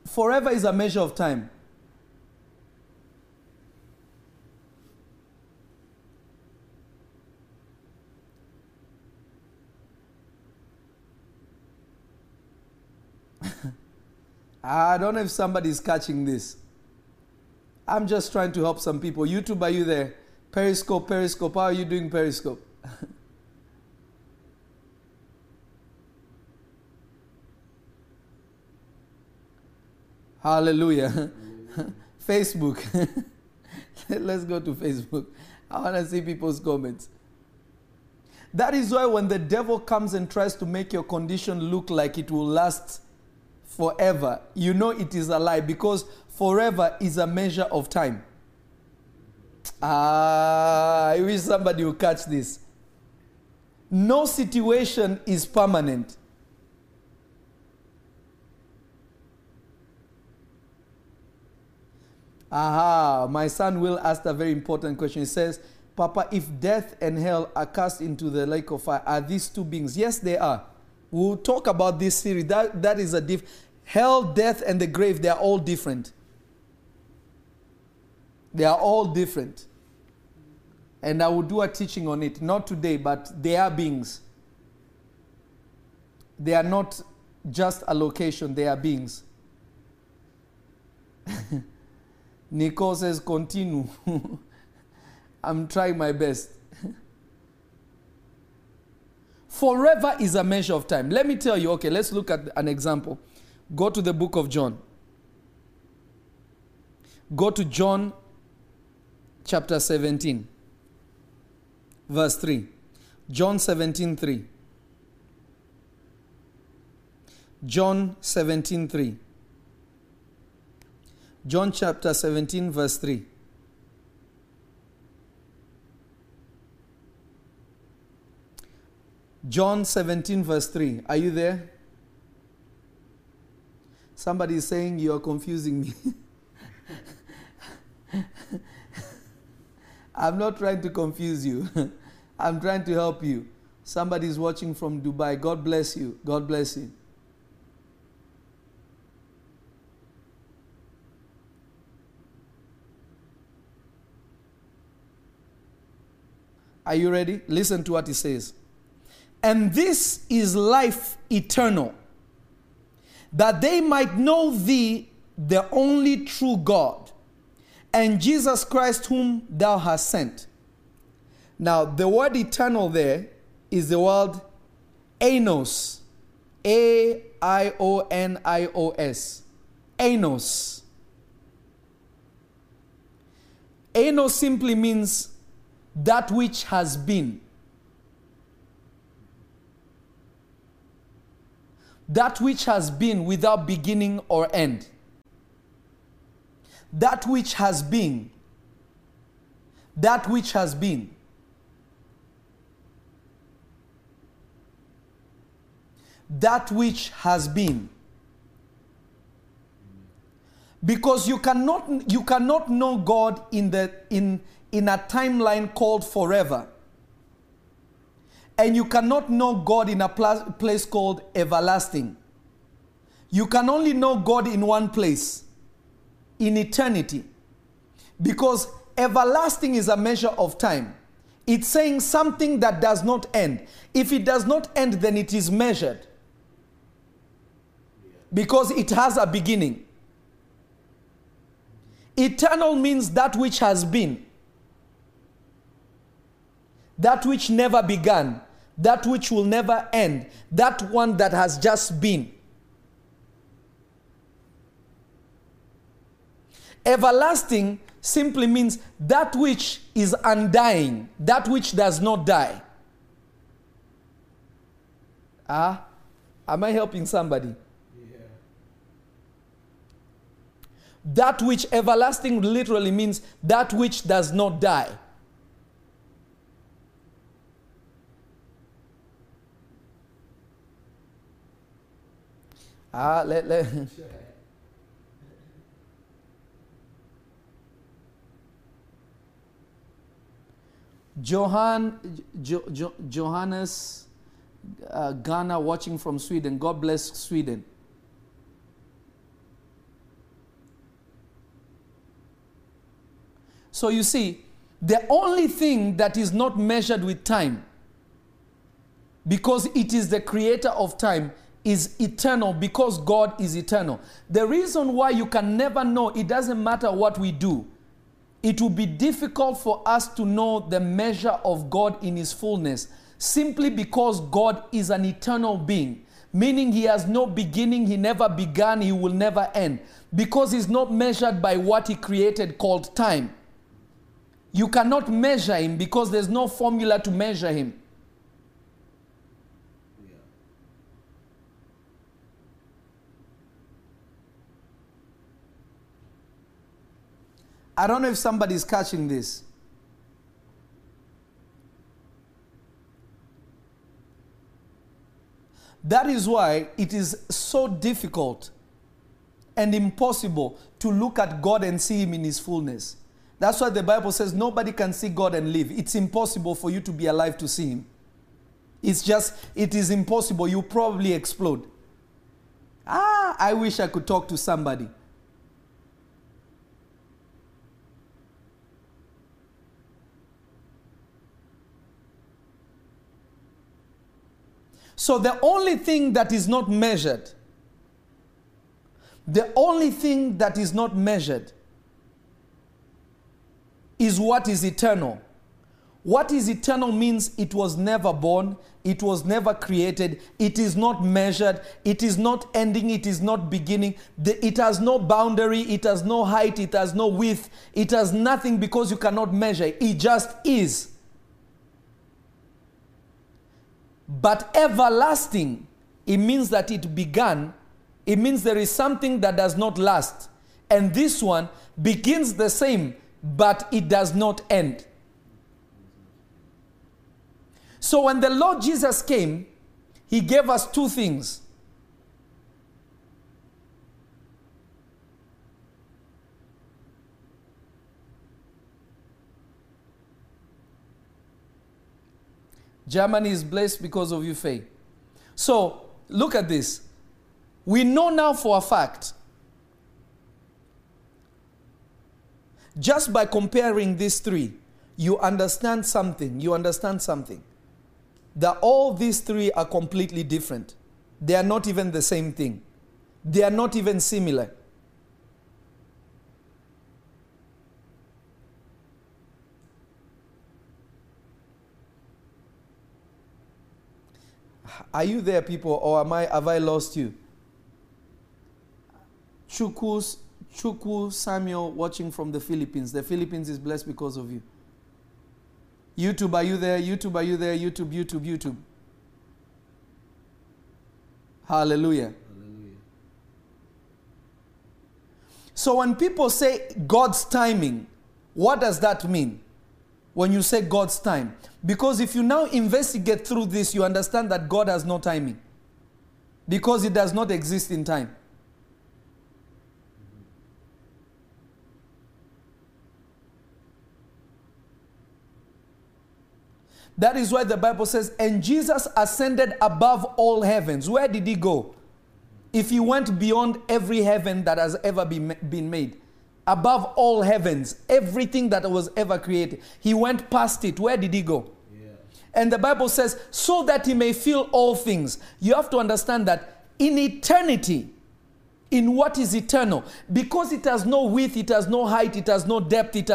Forever is a measure of time. I don't know if somebody's catching this. I'm just trying to help some people. YouTube, are you there? Periscope, Periscope, how are you doing, Periscope? Hallelujah. Facebook. Let's go to Facebook. I want to see people's comments. That is why when the devil comes and tries to make your condition look like it will last forever, you know it is a lie, because forever is a measure of time. I wish somebody would catch this. No situation is permanent. My son Will asked a very important question. He says, Papa, if death and hell are cast into the lake of fire, are these two beings? Yes, they are. We'll talk about this series. That is a hell, death, and the grave, they are all different. They are all different. And I will do a teaching on it. Not today, but they are beings. They are not just a location. They are beings. Nicole says, continue. I'm trying my best. Forever is a measure of time. Let me tell you, okay, let's look at an example. Go to the book of John. Go to John chapter 17, verse 3. John 17, 3. John 17, 3. John chapter 17, verse 3. John 17, verse 3. Are you there? Somebody is saying, you are confusing me. I'm not trying to confuse you. I'm trying to help you. Somebody's watching from Dubai. God bless you. God bless you. Are you ready? Listen to what he says. And this is life eternal, that they might know thee, the only true God, and Jesus Christ whom thou hast sent. Now, the word eternal there is the word aionios. A-I-O-N-I-O-S. Aionios. Aionios simply means that which has been. That which has been without beginning or end. That which has been. That which has been. That which has been. Because you cannot know God in a timeline called forever. And you cannot know God in a place called everlasting. You can only know God in one place, in eternity. Because everlasting is a measure of time. It's saying something that does not end. If it does not end, then it is measured. Because it has a beginning. Eternal means that which has been. That which never began. That which will never end. That one that has just been. Everlasting simply means that which is undying. That which does not die. Ah, am I helping somebody? Yeah. That which everlasting literally means that which does not die. Ah, Johannes Ghana watching from Sweden. God bless Sweden. So you see, the only thing that is not measured with time, because it is the creator of time, is eternal, because God is eternal. The reason why you can never know, it doesn't matter what we do, it will be difficult for us to know the measure of God in his fullness, simply because God is an eternal being, meaning he has no beginning, he never began, he will never end, because he's not measured by what he created called time. You cannot measure him because there's no formula to measure him. I don't know if somebody's catching this. That is why it is so difficult and impossible to look at God and see him in his fullness. That's why the Bible says nobody can see God and live. It's impossible for you to be alive to see him. It's just, it is impossible. You probably explode. Ah, I wish I could talk to somebody. So the only thing that is not measured, the only thing that is not measured is what is eternal. What is eternal means it was never born, it was never created, it is not measured, it is not ending, it is not beginning, it has no boundary, it has no height, it has no width, it has nothing, because you cannot measure, it just is. But everlasting, it means that it began. It means there is something that does not last. And this one begins the same, but it does not end. So when the Lord Jesus came, he gave us two things. Germany is blessed because of you, Faye. So look at this. We know now for a fact, just by comparing these three, you understand something. You understand something. That all these three are completely different. They are not even the same thing. They are not even similar. Are you there, people, or have I lost you? Chuku Samuel watching from the Philippines. The Philippines is blessed because of you. YouTube, are you there? YouTube, are you there? YouTube, YouTube, YouTube. Hallelujah. Hallelujah. So when people say God's timing, what does that mean? When you say God's time. Because if you now investigate through this, you understand that God has no timing. Because it does not exist in time. That is why the Bible says, and Jesus ascended above all heavens. Where did he go? If he went beyond every heaven that has ever been made. Above all heavens, everything that was ever created. He went past it. Where did he go? Yeah. And the Bible says, so that he may fill all things. You have to understand that in eternity, in what is eternal, because it has no width, it has no height, it has no depth, it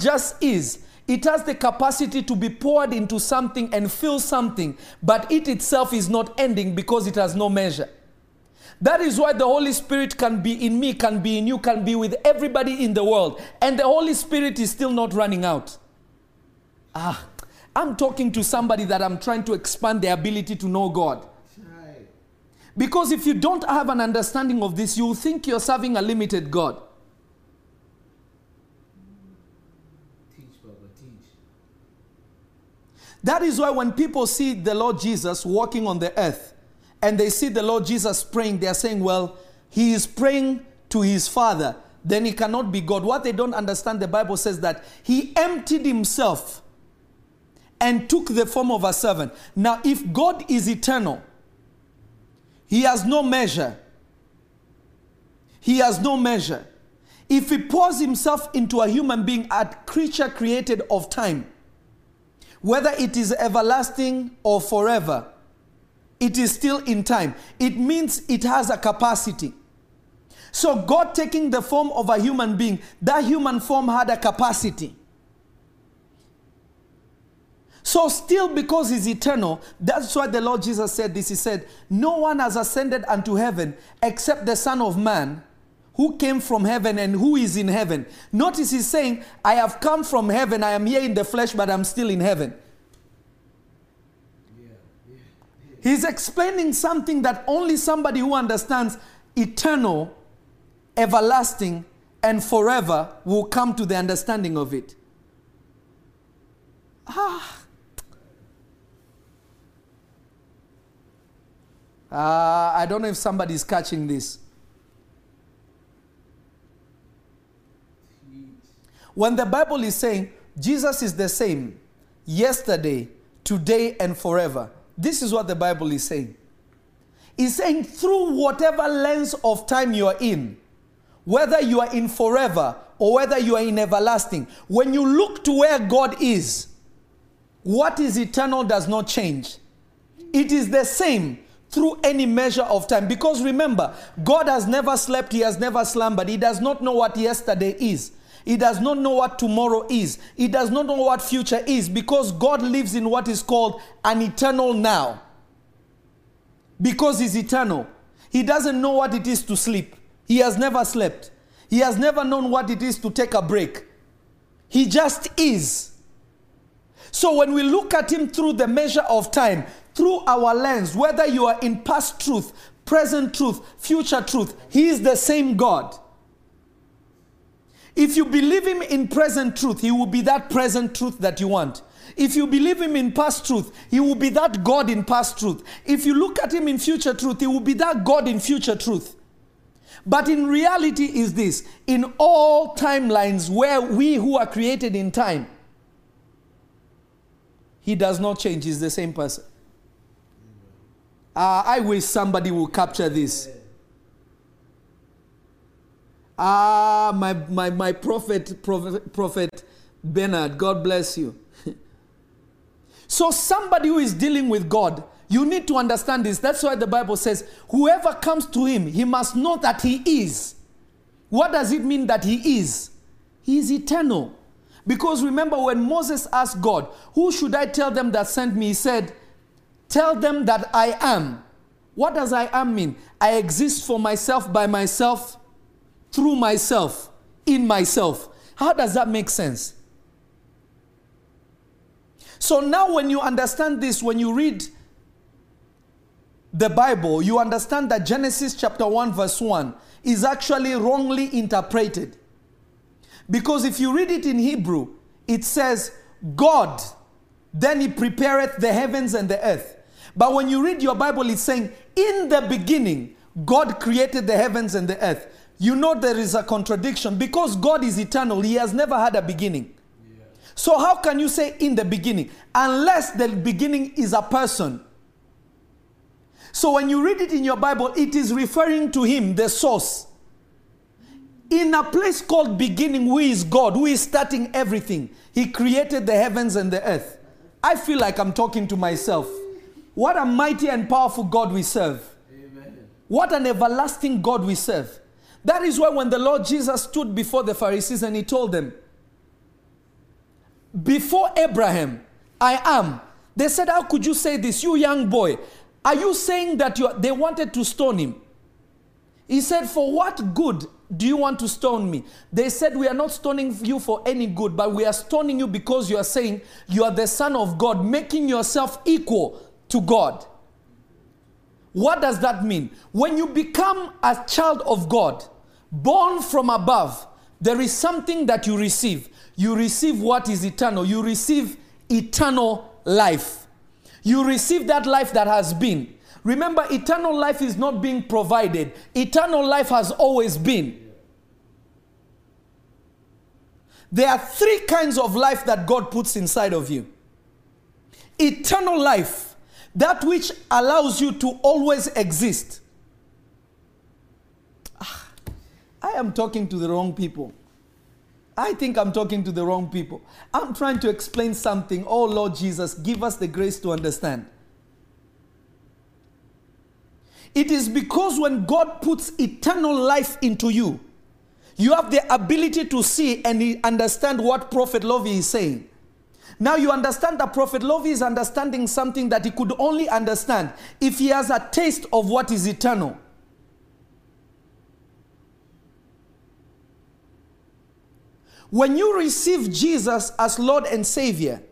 just is. It has the capacity to be poured into something and fill something, but it itself is not ending because it has no measure. That is why the Holy Spirit can be in me, can be in you, can be with everybody in the world. And the Holy Spirit is still not running out. Ah, I'm talking to somebody that I'm trying to expand their ability to know God. Right. Because if you don't have an understanding of this, you'll think you're serving a limited God. That is why when people see the Lord Jesus walking on the earth and they see the Lord Jesus praying, they are saying, well, he is praying to his Father. Then he cannot be God. What they don't understand, the Bible says that he emptied himself and took the form of a servant. Now, if God is eternal, he has no measure. He has no measure. If he pours himself into a human being, a creature created of time, whether it is everlasting or forever, it is still in time. It means it has a capacity. So God taking the form of a human being, that human form had a capacity. So still, because he's eternal, that's why the Lord Jesus said this. He said, no one has ascended unto heaven except the Son of Man, who came from heaven and who is in heaven. Notice he's saying, I have come from heaven, I am here in the flesh, but I'm still in heaven. Yeah, yeah, yeah. He's explaining something that only somebody who understands eternal, everlasting, and forever will come to the understanding of it. Ah. I don't know if somebody's catching this. When the Bible is saying Jesus is the same yesterday, today, and forever, this is what the Bible is saying. It's saying through whatever lens of time you are in, whether you are in forever or whether you are in everlasting, when you look to where God is, what is eternal does not change. It is the same through any measure of time. Because remember, God has never slept, he has never slumbered. He does not know what yesterday is. He does not know what tomorrow is. He does not know what future is, because God lives in what is called an eternal now. Because he's eternal. He doesn't know what it is to sleep. He has never slept. He has never known what it is to take a break. He just is. So when we look at him through the measure of time, through our lens, whether you are in past truth, present truth, future truth, he is the same God. If you believe him in present truth, he will be that present truth that you want. If you believe him in past truth, he will be that God in past truth. If you look at him in future truth, he will be that God in future truth. But in reality is this, in all timelines where we who are created in time, He does not change. He's the same person. I wish somebody will capture this. My prophet Bernard, God bless you. So somebody who is dealing with God, you need to understand this. That's why the Bible says, whoever comes to him, he must know that he is. What does it mean that he is? He is eternal. Because remember when Moses asked God, who should I tell them that sent me? He said, tell them that I am. What does I am mean? I exist for myself, by myself, through myself, in myself. How does that make sense? So now when you understand this, when you read the Bible, you understand that Genesis chapter 1 verse 1 is actually wrongly interpreted. Because if you read it in Hebrew, it says, God, then he prepareth the heavens and the earth. But when you read your Bible, it's saying, in the beginning, God created the heavens and the earth. You know there is a contradiction. Because God is eternal, he has never had a beginning. Yeah. So how can you say in the beginning? Unless the beginning is a person. So when you read it in your Bible, it is referring to him, the source. In a place called beginning, who is God, who is starting everything. He created the heavens and the earth. I feel like I'm talking to myself. What a mighty and powerful God we serve. Amen. What an everlasting God we serve. That is why when the Lord Jesus stood before the Pharisees and he told them, before Abraham, I am. They said, how could you say this, you young boy? Are you saying that they wanted to stone him? He said, for what good do you want to stone me? They said, we are not stoning you for any good, but we are stoning you because you are saying you are the Son of God, making yourself equal to God. What does that mean? When you become a child of God, born from above, there is something that you receive. You receive what is eternal. You receive eternal life. You receive that life that has been. Remember, eternal life is not being provided. Eternal life has always been. There are three kinds of life that God puts inside of you. Eternal life, that which allows you to always exist. I am talking to the wrong people. I think I'm talking to the wrong people. I'm trying to explain something. Oh, Lord Jesus, give us the grace to understand. It is because when God puts eternal life into you, you have the ability to see and understand what Prophet Lovy is saying. Now you understand that Prophet Lovy is understanding something that he could only understand if he has a taste of what is eternal. When you receive Jesus as Lord and Savior,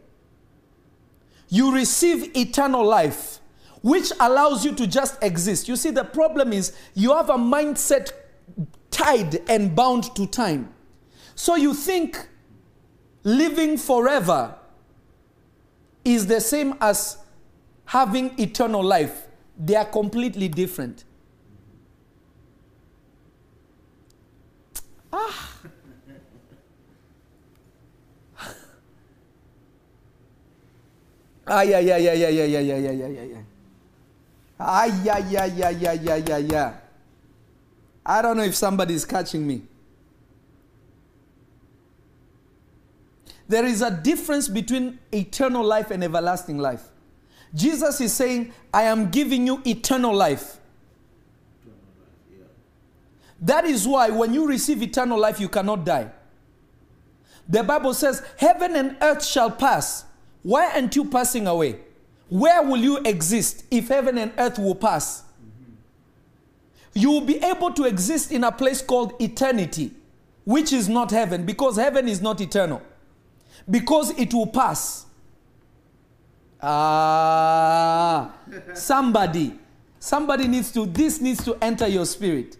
you receive eternal life, which allows you to just exist. You see, the problem is you have a mindset tied and bound to time. So you think living forever is the same as having eternal life. They are completely different. I don't know if somebody's catching me. There is a difference between eternal life and everlasting life. Jesus is saying, I am giving you eternal life. That is why when you receive eternal life, you cannot die. The Bible says, heaven and earth shall pass. Why aren't you passing away? Where will you exist if heaven and earth will pass? You will be able to exist in a place called eternity, which is not heaven, because heaven is not eternal. Because it will pass. Somebody needs to, this needs to enter your spirit.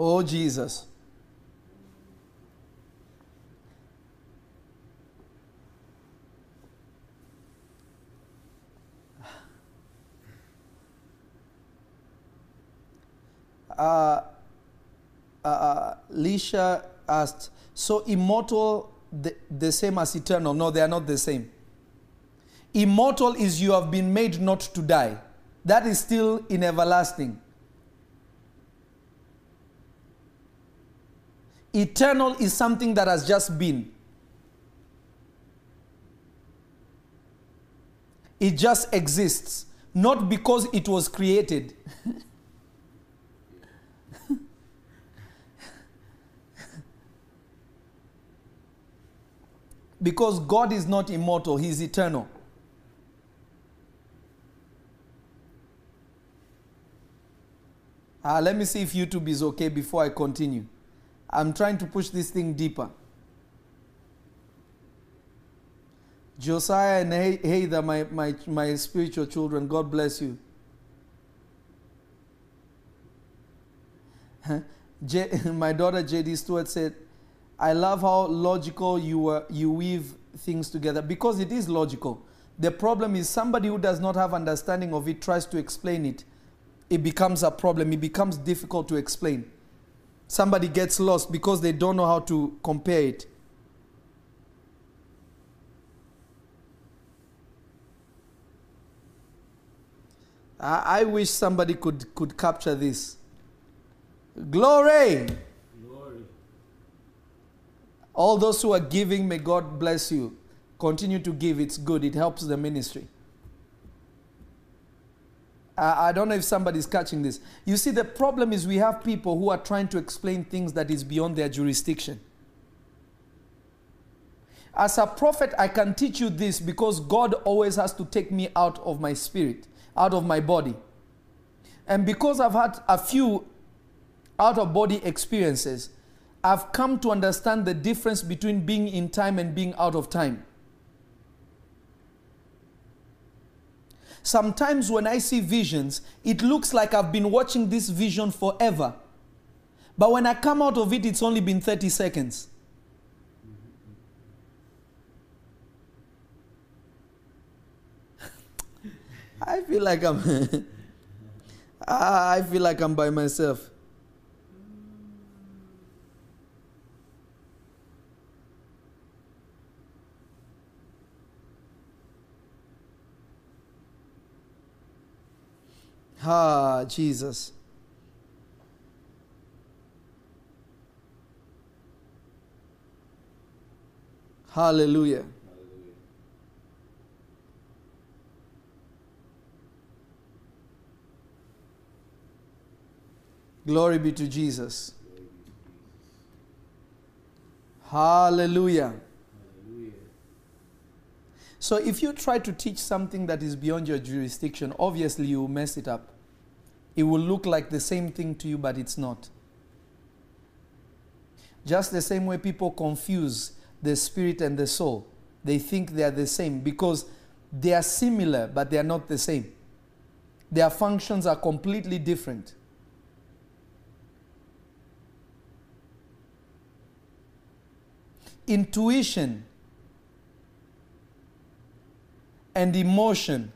Oh, Jesus. Lisha asked, so immortal the same as eternal? No, they are not the same. Immortal is you have been made not to die. That is still in everlasting. Eternal is something that has just been. It just exists, not because it was created. Because God is not immortal, He is eternal. Let me see if YouTube is okay before I continue. I'm trying to push this thing deeper. Josiah and Heather, my spiritual children, God bless you. My daughter J.D. Stewart said, I love how logical you weave things together, because it is logical. The problem is somebody who does not have understanding of it tries to explain it. It becomes a problem. It becomes difficult to explain. Somebody gets lost because they don't know how to compare it. I wish somebody could capture this. Glory! Glory! All those who are giving, may God bless you. Continue to give. It's good. It helps the ministry. I don't know if somebody's catching this. You see, the problem is we have people who are trying to explain things that is beyond their jurisdiction. As a prophet, I can teach you this because God always has to take me out of my spirit, out of my body. And because I've had a few out-of-body experiences, I've come to understand the difference between being in time and being out of time. Sometimes when I see visions, it looks like I've been watching this vision forever. But when I come out of it, it's only been 30 seconds. I feel like I'm I feel like I'm by myself. Ah, Jesus. Hallelujah. Glory be to Jesus. Hallelujah. Hallelujah. So if you try to teach something that is beyond your jurisdiction, obviously you will mess it up. It will look like the same thing to you, but it's not. Just the same way people confuse the spirit and the soul. They think they are the same because they are similar, but they are not the same. Their functions are completely different. Intuition and emotion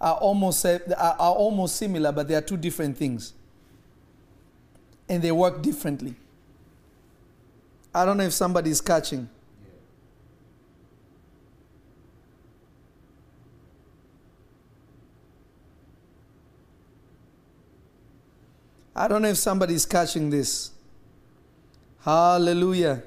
are almost similar, but they are two different things. And they work differently. I don't know if somebody is catching. Yeah. I don't know if somebody is catching this. Hallelujah.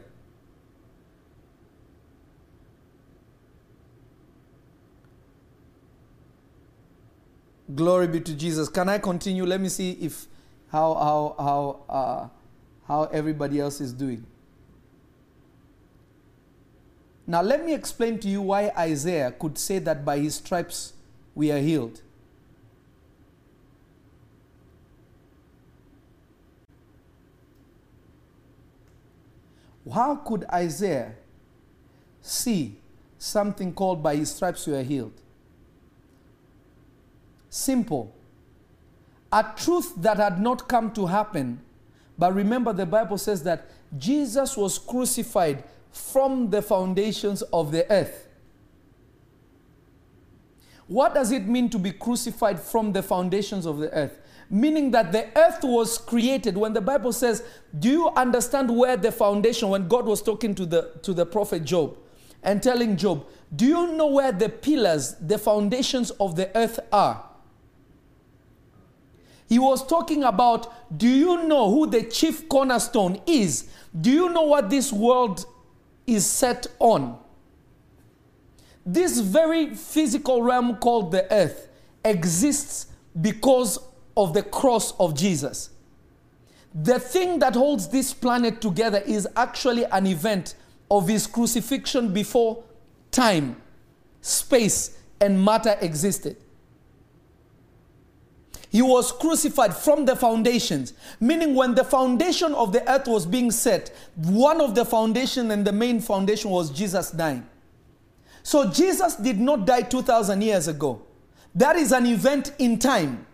Glory be to Jesus. Can I continue? Let me see if how everybody else is doing. Now let me explain to you why Isaiah could say that by his stripes we are healed. How could Isaiah see something called by his stripes we are healed? Simple. A truth that had not come to happen. But remember, the Bible says that Jesus was crucified from the foundations of the earth. What does it mean to be crucified from the foundations of the earth? Meaning that the earth was created. When the Bible says, do you understand where the foundation, when God was talking to the prophet Job and telling Job, do you know where the pillars, the foundations of the earth are? He was talking about, do you know who the chief cornerstone is? Do you know what this world is set on? This very physical realm called the earth exists because of the cross of Jesus. The thing that holds this planet together is actually an event of his crucifixion before time, space, and matter existed. He was crucified from the foundations, meaning when the foundation of the earth was being set, one of the foundations and the main foundation was Jesus dying. So Jesus did not die 2,000 years ago. That is an event in time.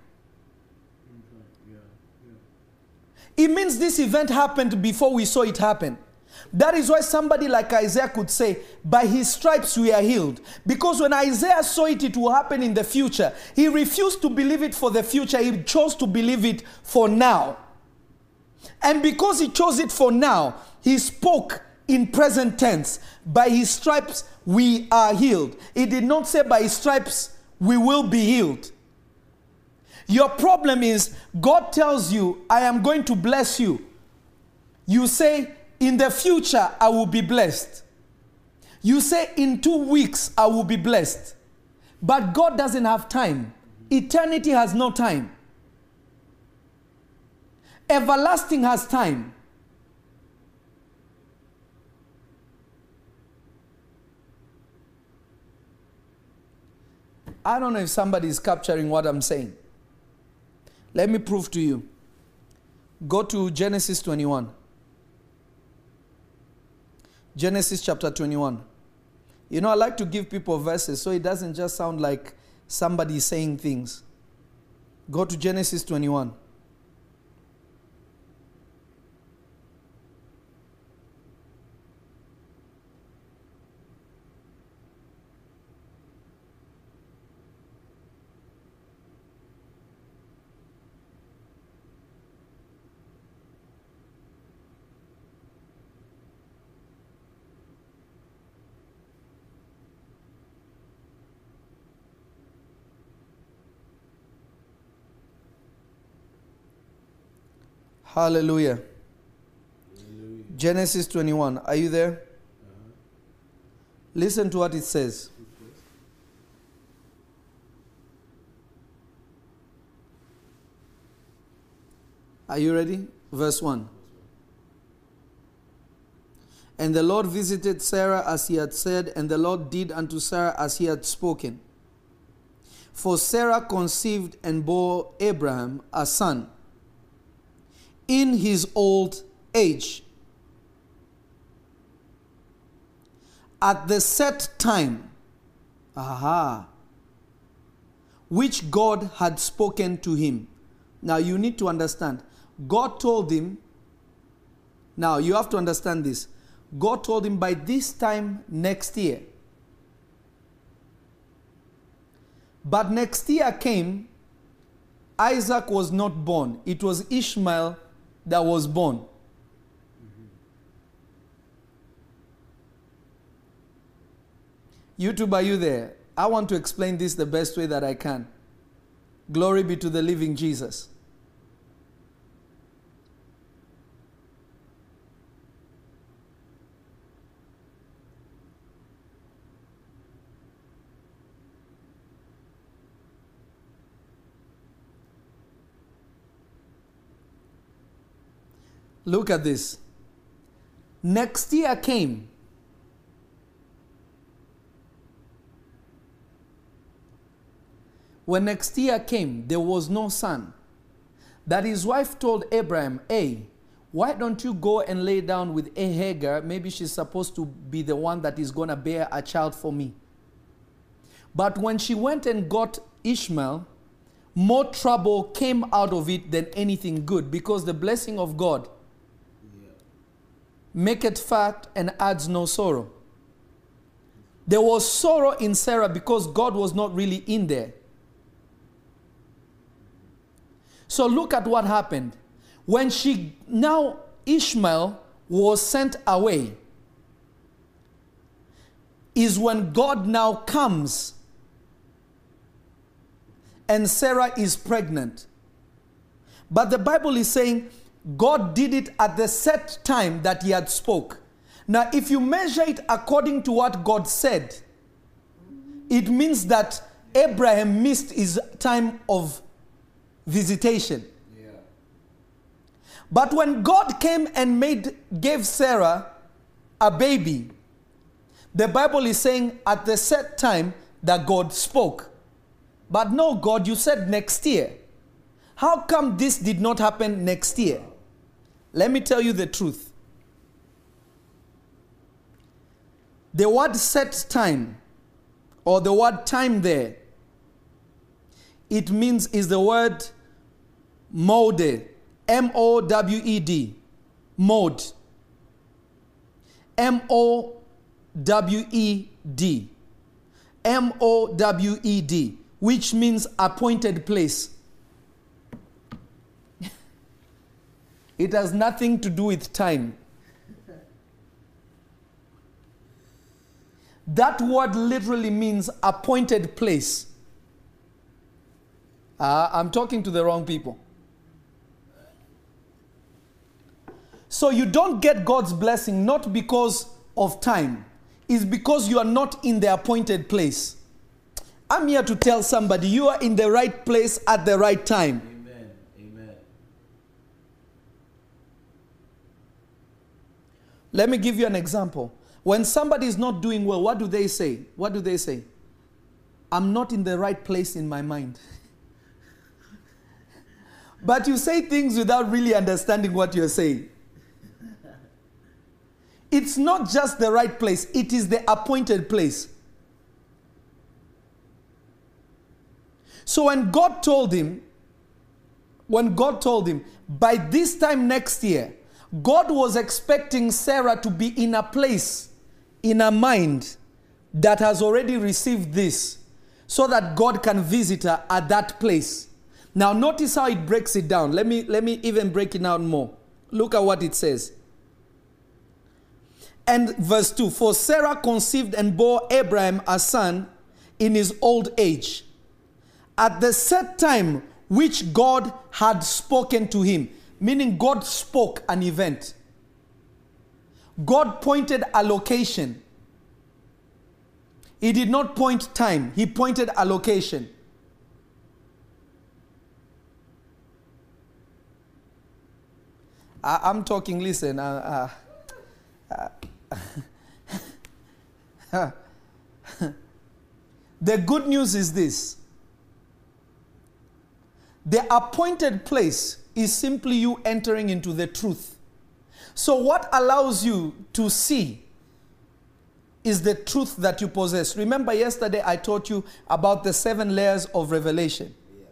It means this event happened before we saw it happen. That is why somebody like Isaiah could say, by his stripes we are healed. Because when Isaiah saw it, it will happen in the future. He refused to believe it for the future. He chose to believe it for now. And because he chose it for now, he spoke in present tense. By his stripes we are healed. He did not say by his stripes we will be healed. Your problem is God tells you, I am going to bless you. You say, in the future, I will be blessed. You say, in 2 weeks, I will be blessed. But God doesn't have time. Eternity has no time. Everlasting has time. I don't know if somebody is capturing what I'm saying. Let me prove to you. Go to Genesis 21. Genesis chapter 21. You know, I like to give people verses so it doesn't just sound like somebody saying things. Go to Genesis 21. Hallelujah. Hallelujah. Genesis 21. Are you there? Uh-huh. Listen to what it says. Are you ready? Verse 1. And the Lord visited Sarah as he had said, and the Lord did unto Sarah as he had spoken. For Sarah conceived and bore Abraham a son in his old age, at the set time, which God had spoken to him. Now you need to understand. God told him, now you have to understand this. God told him by this time next year. But next year came, Isaac was not born. It was Ishmael that was born. YouTube, are you there? I want to explain this the best way that I can. Glory be to the living Jesus. Look at this. Next year came. When next year came, there was no son. That his wife told Abraham, hey, why don't you go and lay down with Hagar? Maybe she's supposed to be the one that is going to bear a child for me. But when she went and got Ishmael, more trouble came out of it than anything good, because the blessing of God maketh fat and adds no sorrow. There was sorrow in Sarah because God was not really in there. So look at what happened. When she, now Ishmael was sent away, is when God now comes and Sarah is pregnant. But the Bible is saying God did it at the set time that he had spoke. Now, if you measure it according to what God said, it means that Abraham missed his time of visitation. Yeah. But when God came and gave Sarah a baby, the Bible is saying at the set time that God spoke. But no, God, you said next year. How come this did not happen next year? Let me tell you the truth. The word set time, or the word time there, it means is the word mode, M-O-W-E-D, mode, M-O-W-E-D, M-O-W-E-D, which means appointed place. It has nothing to do with time. That word literally means appointed place. I'm talking to the wrong people. So you don't get God's blessing not because of time. It's because you are not in the appointed place. I'm here to tell somebody you are in the right place at the right time. Amen. Amen. Let me give you an example. When somebody is not doing well, what do they say? What do they say? I'm not in the right place in my mind. But you say things without really understanding what you're saying. It's not just the right place. It is the appointed place. So when God told him, by this time next year, God was expecting Sarah to be in a place, in a mind that has already received this, so that God can visit her at that place. Now notice how it breaks it down. Let me even break it down more. Look at what it says. And verse 2, for Sarah conceived and bore Abraham a son in his old age, at the set time which God had spoken to him. Meaning God spoke an event. God pointed a location. He did not point time. He pointed a location. I'm talking, listen. The good news is this. The appointed place is simply you entering into the truth. So what allows you to see is the truth that you possess. Remember yesterday I taught you about the 7 layers of revelation. Yeah.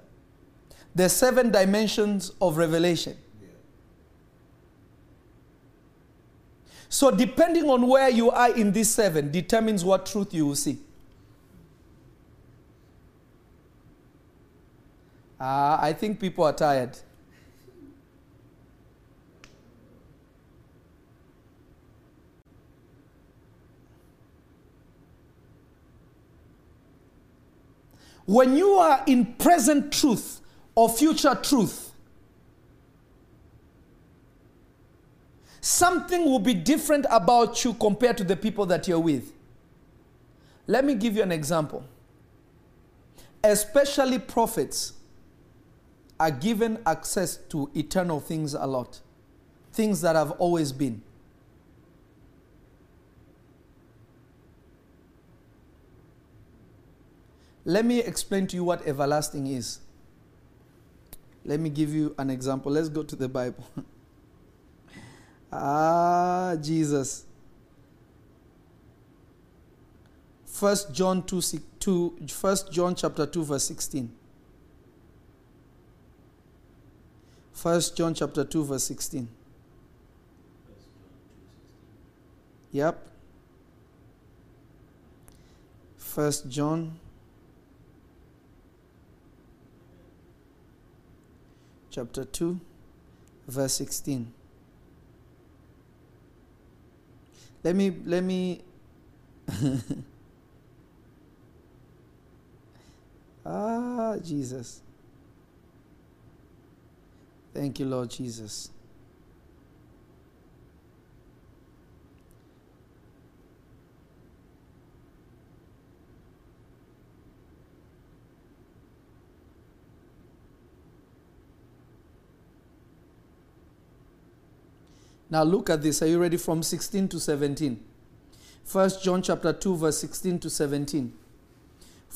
The 7 dimensions of revelation. Yeah. So depending on where you are in these 7 determines what truth you will see. I think people are tired. When you are in present truth or future truth, something will be different about you compared to the people that you're with. Let me give you an example. Especially prophets are given access to eternal things a lot. Things that have always been. Let me explain to you what everlasting is. Let me give you an example. Let's go to the Bible. Jesus. 1 John chapter 2 verse 16. 1 John chapter 2 verse 16. Yep. 1 John chapter 2 verse 16. Let me Jesus. Thank you, Lord Jesus. Now look at this. Are you ready? From 16 to 17. 1 John chapter 2 verse 16 to 17.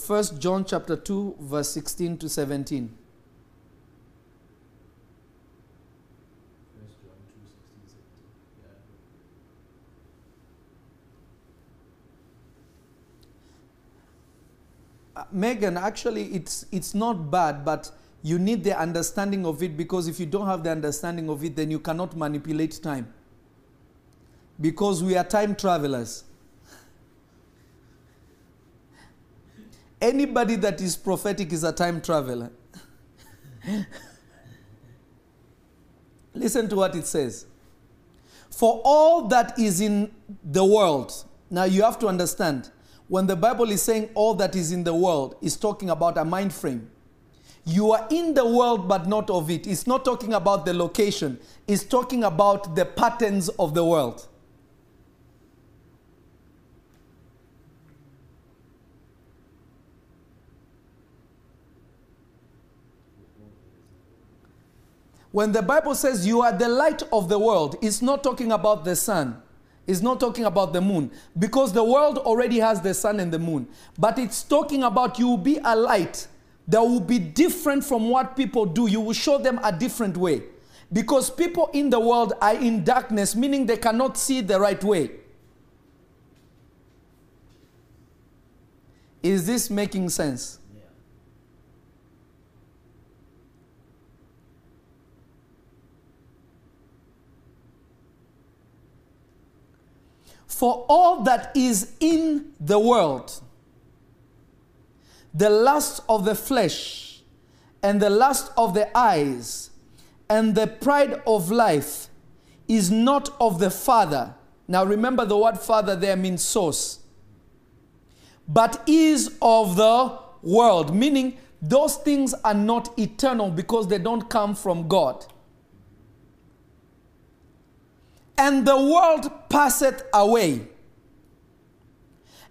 1 John chapter 2 verse 16 to 17. Megan, actually it's not bad, but you need the understanding of it, because if you don't have the understanding of it, then you cannot manipulate time. Because we are time travelers. Anybody that is prophetic is a time traveler. Listen to what it says. For all that is in the world. Now you have to understand, when the Bible is saying all that is in the world, it's talking about a mind frame. You are in the world, but not of it. It's not talking about the location. It's talking about the patterns of the world. When the Bible says you are the light of the world, it's not talking about the sun. It's not talking about the moon, because the world already has the sun and the moon. But it's talking about you will be a light that will be different from what people do. You will show them a different way. Because people in the world are in darkness, meaning they cannot see the right way. Is this making sense? Yeah. For all that is in the world, the lust of the flesh, and the lust of the eyes, and the pride of life is not of the Father. Now remember, the word Father there means source. But is of the world, meaning those things are not eternal because they don't come from God. And the world passeth away,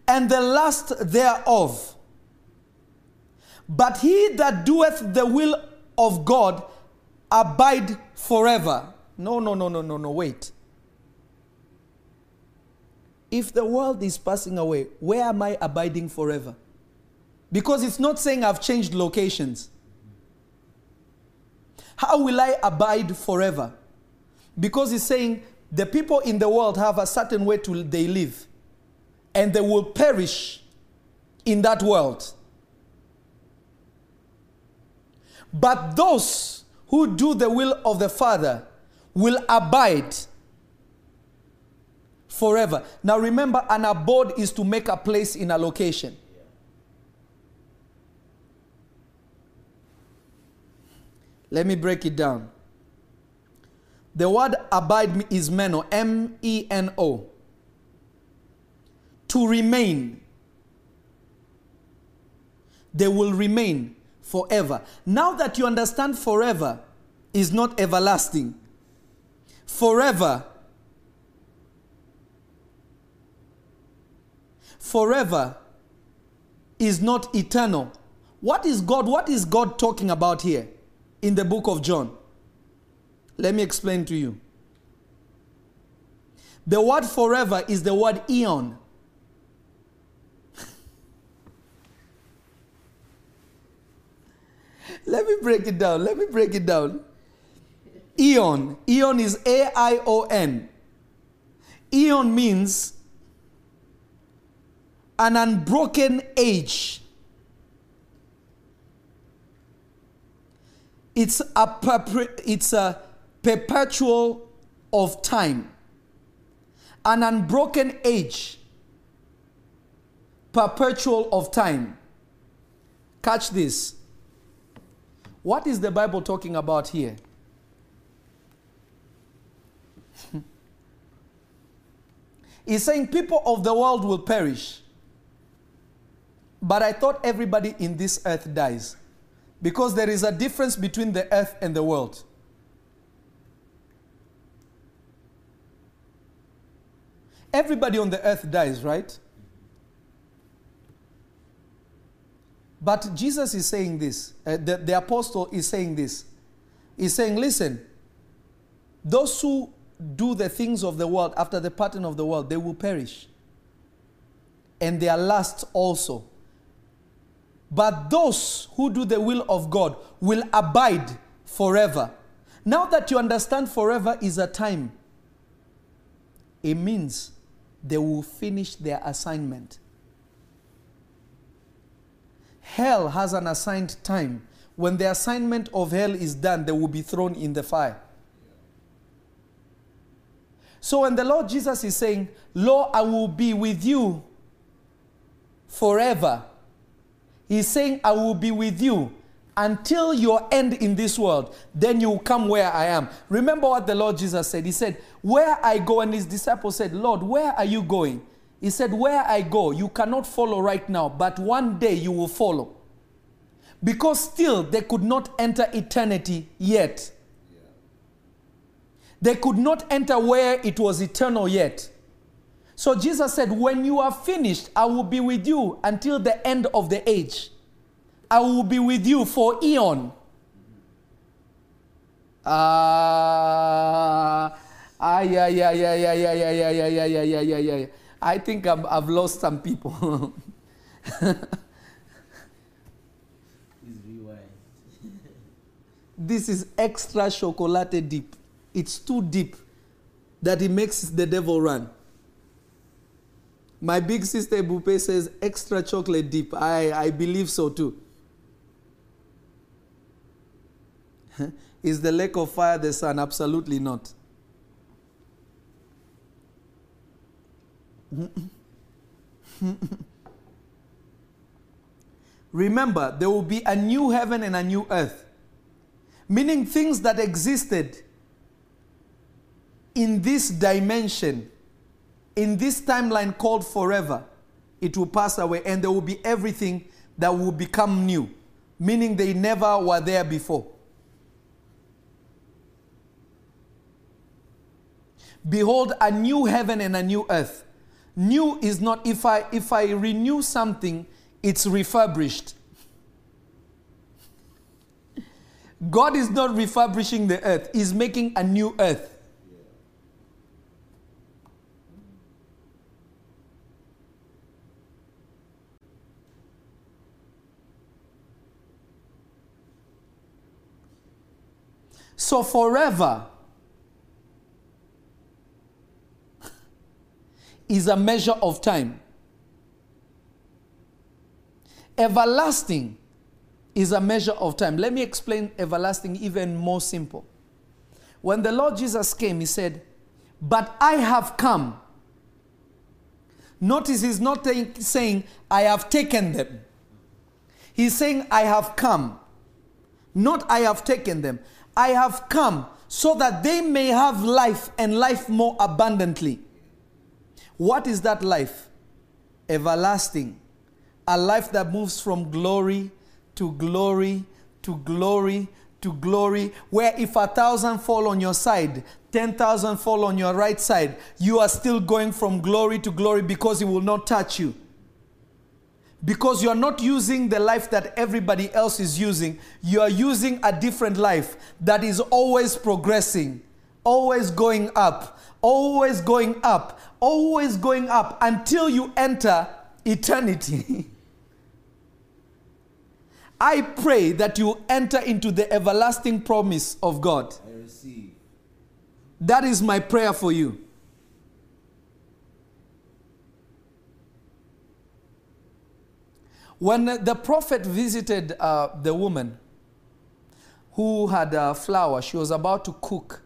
and the lust thereof. But he that doeth the will of God abide forever. No, wait. If the world is passing away, where am I abiding forever? Because it's not saying I've changed locations. How will I abide forever? Because it's saying the people in the world have a certain way to they live, and they will perish in that world. But those who do the will of the Father will abide forever. Now remember, an abode is to make a place in a location. Yeah. Let me break it down. The word abide is meno, M-E-N-O. To remain. They will remain forever. Now that you understand forever is not everlasting. Forever is not eternal. What is God talking about here in the book of John? Let me explain to you. The word forever is the word eon. Let me break it down. Eon. Eon is A-I-O-N. Eon means an unbroken age. It's a perpetual of time. An unbroken age. perpetual of time. Catch this. What is the Bible talking about here? It's saying people of the world will perish. But I thought everybody in this earth dies. Because there is a difference between the earth and the world. Everybody on the earth dies, right? But Jesus is saying this. The apostle is saying this. He's saying, listen, those who do the things of the world after the pattern of the world, they will perish. And their lust also. But those who do the will of God will abide forever. Now that you understand forever is a time, it means they will finish their assignment. Hell has an assigned time. When the assignment of hell is done, they will be thrown in the fire. So when the Lord Jesus is saying, "Lo, I will be with you forever," He's saying, I will be with you until your end in this world. Then you will come where I am. Remember what the Lord Jesus said. He said, where I go, and his disciples said, Lord, where are you going? He said, where I go, you cannot follow right now, but one day you will follow. Because still they could not enter eternity yet. They could not enter where it was eternal yet. So Jesus said, when you are finished, I will be with you until the end of the age. I will be with you for eon. I think I've lost some people. Please be wise. This is extra chocolate deep. It's too deep that it makes the devil run. My big sister Abube says extra chocolate deep. I believe so too. Is the lake of fire the sun? Absolutely not. Remember, there will be a new heaven and a new earth. Meaning things that existed in this dimension, in this timeline called forever, it will pass away, and there will be everything that will become new, meaning they never were there before. Behold, a new heaven and a new earth. New is not if I renew something, it's refurbished. God is not refurbishing the earth, He's making a new earth. So forever is a measure of time. Everlasting is a measure of time. Let me explain everlasting even more simple. When the Lord Jesus came, he said, but I have come. Notice he's not saying, I have taken them. He's saying, I have come. Not I have taken them. I have come so that they may have life, and life more abundantly. What is that life? Everlasting. A life that moves from glory to glory to glory to glory, where if 1,000 fall on your side, 10,000 fall on your right side, you are still going from glory to glory because it will not touch you. Because you are not using the life that everybody else is using. You are using a different life that is always progressing, always going up, always going up, always going up until you enter eternity. I pray that you enter into the everlasting promise of God. I receive. That is my prayer for you. When the prophet visited the woman who had a flour, she was about to cook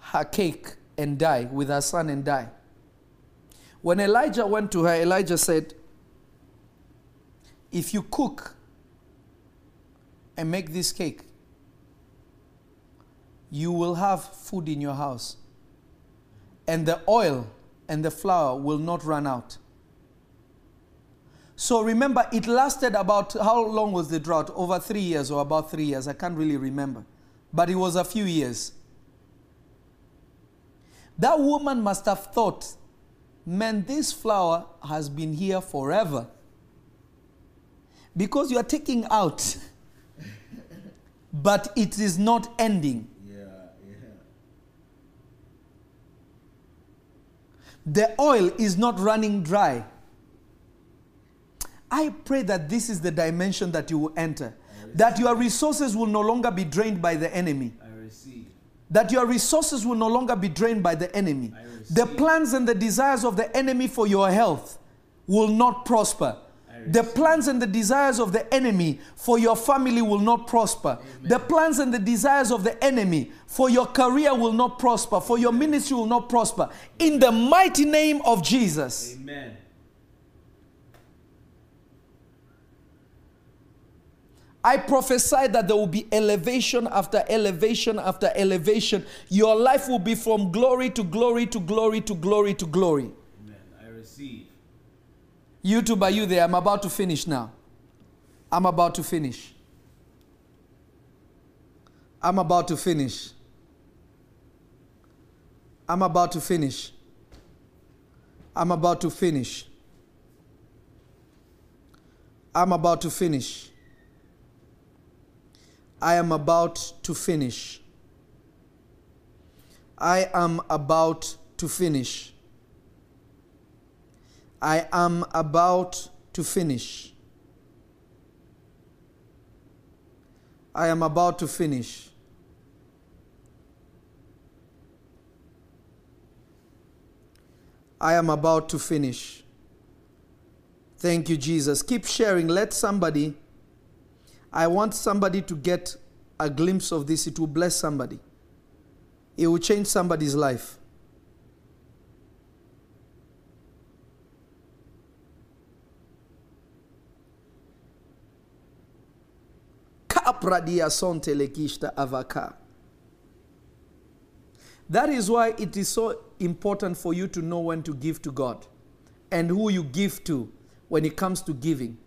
her cake and die with her son and die. When Elijah went to her, Elijah said, if you cook and make this cake, you will have food in your house, and the oil and the flour will not run out. So remember, it lasted about, how long was the drought? Over 3 years or about 3 years. I can't really remember. But it was a few years. That woman must have thought, man, this flour has been here forever. Because you are taking out, but it is not ending. Yeah. The oil is not running dry. I pray that this is the dimension that you will enter. That your resources will no longer be drained by the enemy. I receive. That your resources will no longer be drained by the enemy. I receive. The plans and the desires of the enemy for your health will not prosper. The plans and the desires of the enemy for your family will not prosper. Amen. The plans and the desires of the enemy for your career will not prosper. For your ministry will not prosper. In the mighty name of Jesus. Amen. I prophesy that there will be elevation after elevation after elevation. Your life will be from glory to glory to glory to glory to glory. Amen. I receive. You too, by you there. I'm about to finish now. I'm about to finish. I'm about to finish. I'm about to finish. I'm about to finish. I'm about to finish. I am about to finish. I am about to finish. I am about to finish. I am about to finish. I am about to finish. Thank you, Jesus. Keep sharing. Let somebody... I want somebody to get a glimpse of this. It will bless somebody. It will change somebody's life. That is why it is so important for you to know when to give to God and who you give to when it comes to giving.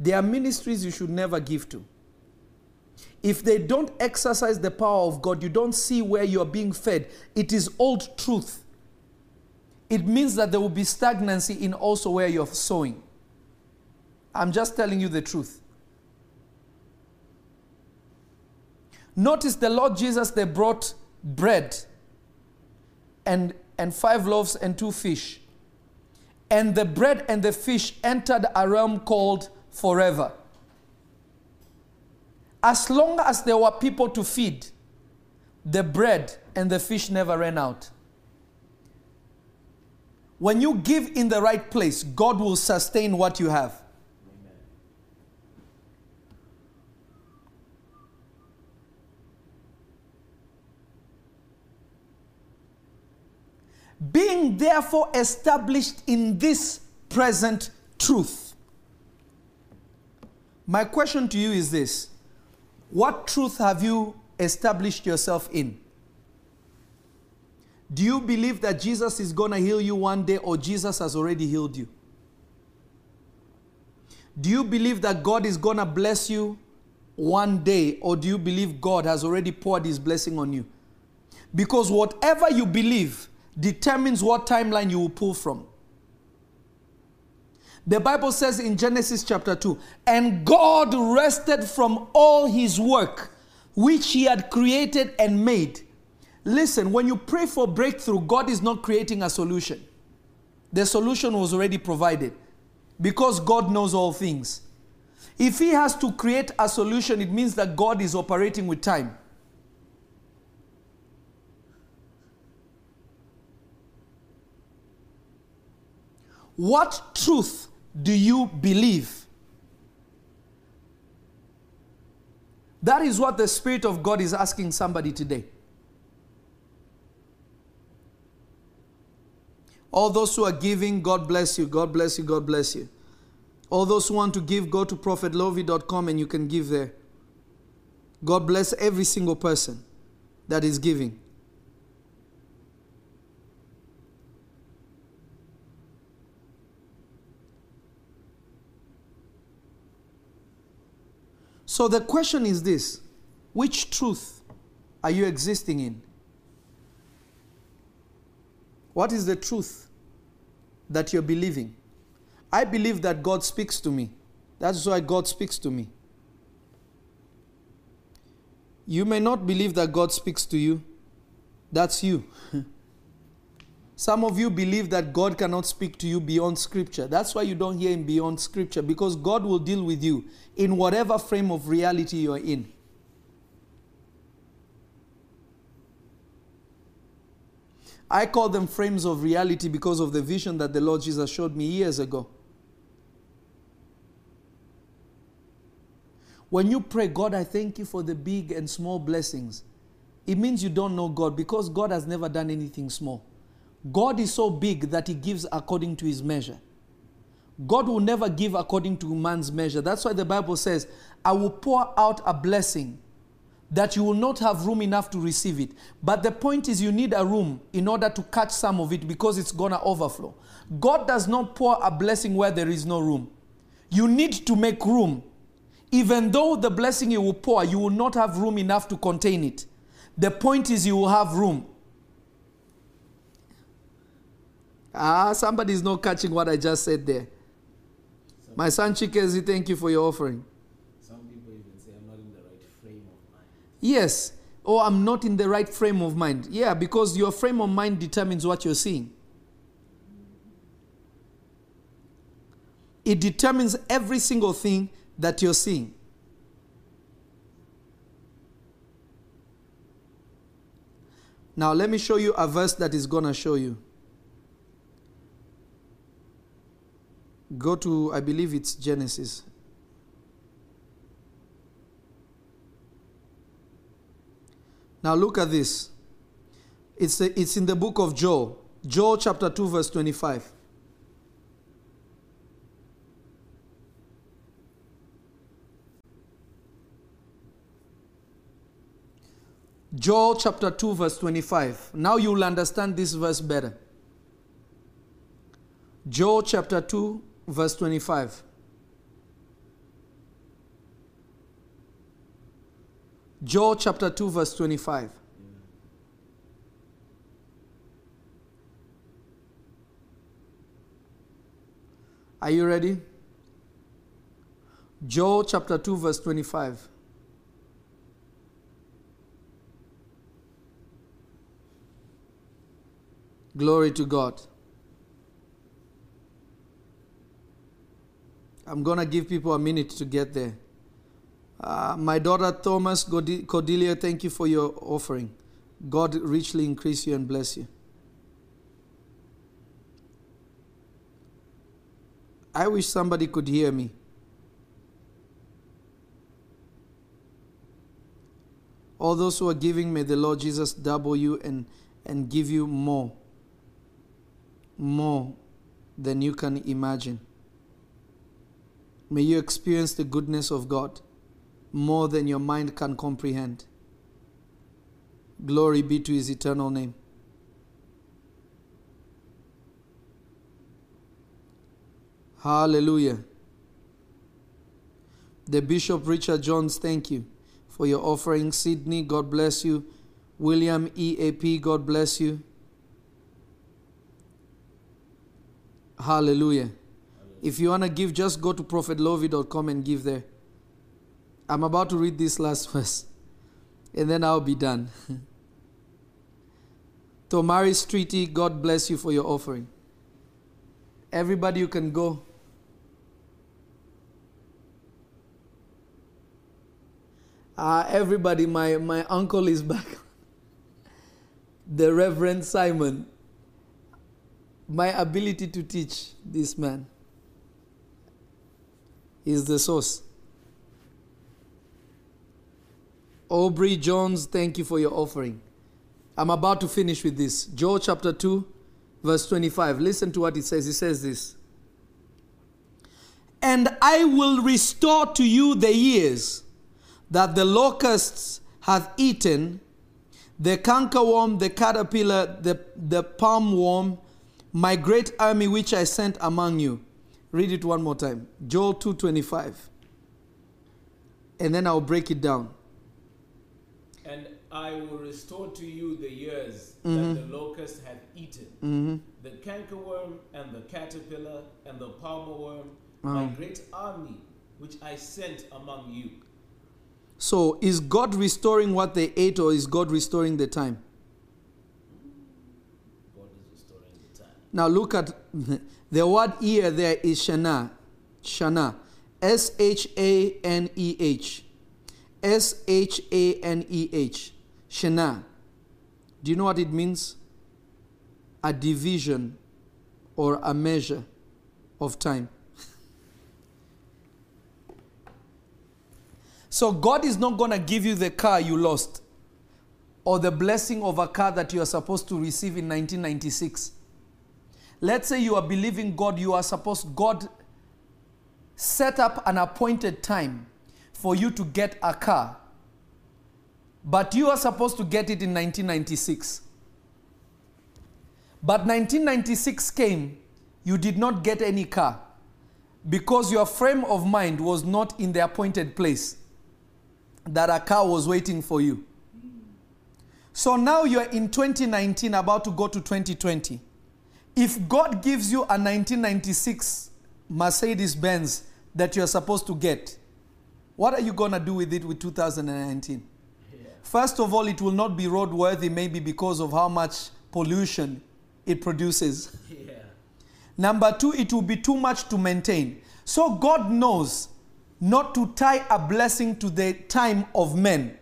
There are ministries you should never give to. If they don't exercise the power of God, you don't see where you are being fed. It is old truth. It means that there will be stagnancy in also where you're sowing. I'm just telling you the truth. Notice the Lord Jesus, they brought bread and 5 loaves and 2 fish. And the bread and the fish entered a realm called forever. As long as there were people to feed, the bread and the fish never ran out. When you give in the right place, God will sustain what you have. Amen. Being therefore established in this present truth. My question to you is this. What truth have you established yourself in? Do you believe that Jesus is going to heal you one day, or Jesus has already healed you? Do you believe that God is going to bless you one day, or do you believe God has already poured his blessing on you? Because whatever you believe determines what timeline you will pull from. The Bible says in Genesis chapter 2, and God rested from all his work, which he had created and made. Listen, when you pray for breakthrough, God is not creating a solution. The solution was already provided, because God knows all things. If he has to create a solution, it means that God is operating with time. What truth do you believe? That is what the Spirit of God is asking somebody today. All those who are giving, God bless you, God bless you, God bless you. All those who want to give, go to prophetlovy.com and you can give there. God bless every single person that is giving. So the question is this: which truth are you existing in? What is the truth that you're believing? I believe that God speaks to me. That's why God speaks to me. You may not believe that God speaks to you. That's you. Some of you believe that God cannot speak to you beyond Scripture. That's why you don't hear Him beyond Scripture, because God will deal with you in whatever frame of reality you're in. I call them frames of reality because of the vision that the Lord Jesus showed me years ago. When you pray, God, I thank you for the big and small blessings, it means you don't know God, because God has never done anything small. God is so big that He gives according to His measure. God will never give according to man's measure. That's why the Bible says, I will pour out a blessing that you will not have room enough to receive it. But the point is, you need a room in order to catch some of it, because it's going to overflow. God does not pour a blessing where there is no room. You need to make room. Even though the blessing you will pour, you will not have room enough to contain it. The point is, you will have room. Somebody's not catching what I just said there. My son Chikezi, thank you for your offering. Some people even say, I'm not in the right frame of mind. Yes, or I'm not in the right frame of mind. Yeah, because your frame of mind determines what you're seeing. It determines every single thing that you're seeing. Now let me show you a verse that is going to show you. Go to, I believe it's Genesis. Now look at this. It's in the book of Joel. Joel chapter 2 verse 25. Joel chapter 2 verse 25. Now you will understand this verse better. Joel chapter 2 verse 25. Joel chapter 2 verse 25. Are you ready? Joel chapter 2 verse 25. Glory to God. I'm going to give people a minute to get there. My daughter Thomas Cordelia, thank you for your offering. God richly increase you and bless you. I wish somebody could hear me. All those who are giving, may the Lord Jesus double you and give you more. More than you can imagine. May you experience the goodness of God more than your mind can comprehend. Glory be to His eternal name. Hallelujah. The Bishop Richard Jones, thank you for your offering. Sydney, God bless you. William EAP, God bless you. Hallelujah. If you want to give, just go to prophetlovy.com and give there. I'm about to read this last verse, and then I'll be done. Tomaris Treaty, God bless you for your offering. Everybody, you can go. Everybody, my uncle is back. The Reverend Simon. My ability to teach this man is the source. Aubrey Jones, thank you for your offering. I'm about to finish with this. Joel chapter 2, verse 25. Listen to what it says. It says this. and I will restore to you the years that the locusts have eaten, the cankerworm, the caterpillar, the palm worm, my great army which I sent among you. Read it one more time. Joel 2:25. And then I'll break it down. And I will restore to you the years that the locusts have eaten, the cankerworm and the caterpillar and the palmer worm, my great army which I sent among you. So is God restoring what they ate, or is God restoring the time? God is restoring the time. Now look at the word year there is Shana. Shana. S-H-A-N-E-H. S-H-A-N-E-H. Shana. Do you know what it means? A division or a measure of time. So God is not going to give you the car you lost or the blessing of a car that you are supposed to receive in 1996. Let's say you are believing God, you are supposed, God set up an appointed time for you to get a car, but you are supposed to get it in 1996. But 1996 came, you did not get any car because your frame of mind was not in the appointed place that a car was waiting for you. So now you're in 2019, about to go to 2020. If God gives you a 1996 Mercedes-Benz that you're supposed to get, what are you going to do with it with 2019? Yeah. First of all, it will not be roadworthy, maybe because of how much pollution it produces. Yeah. Number two, it will be too much to maintain. So God knows not to tie a blessing to the time of men,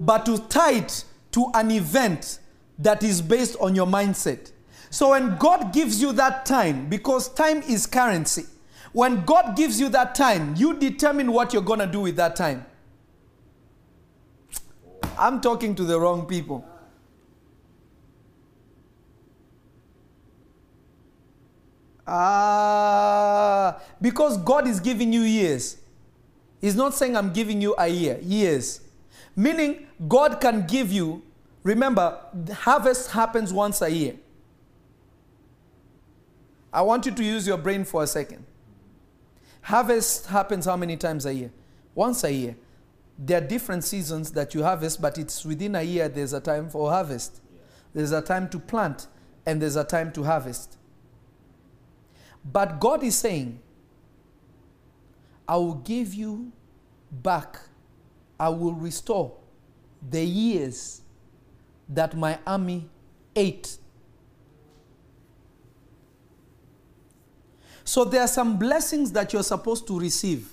but to tie it to an event that is based on your mindset. So when God gives you that time, because time is currency, when God gives you that time, you determine what you're going to do with that time. I'm talking to the wrong people. Because God is giving you years. He's not saying I'm giving you a year. Years. Meaning God can give you, remember, the harvest happens once a year. I want you to use your brain for a second. Harvest happens how many times a year? Once a year. There are different seasons that you harvest, but it's within a year there's a time for harvest. There's a time to plant and there's a time to harvest. But God is saying, I will give you back, I will restore the years that my army ate. So there are some blessings that you're supposed to receive.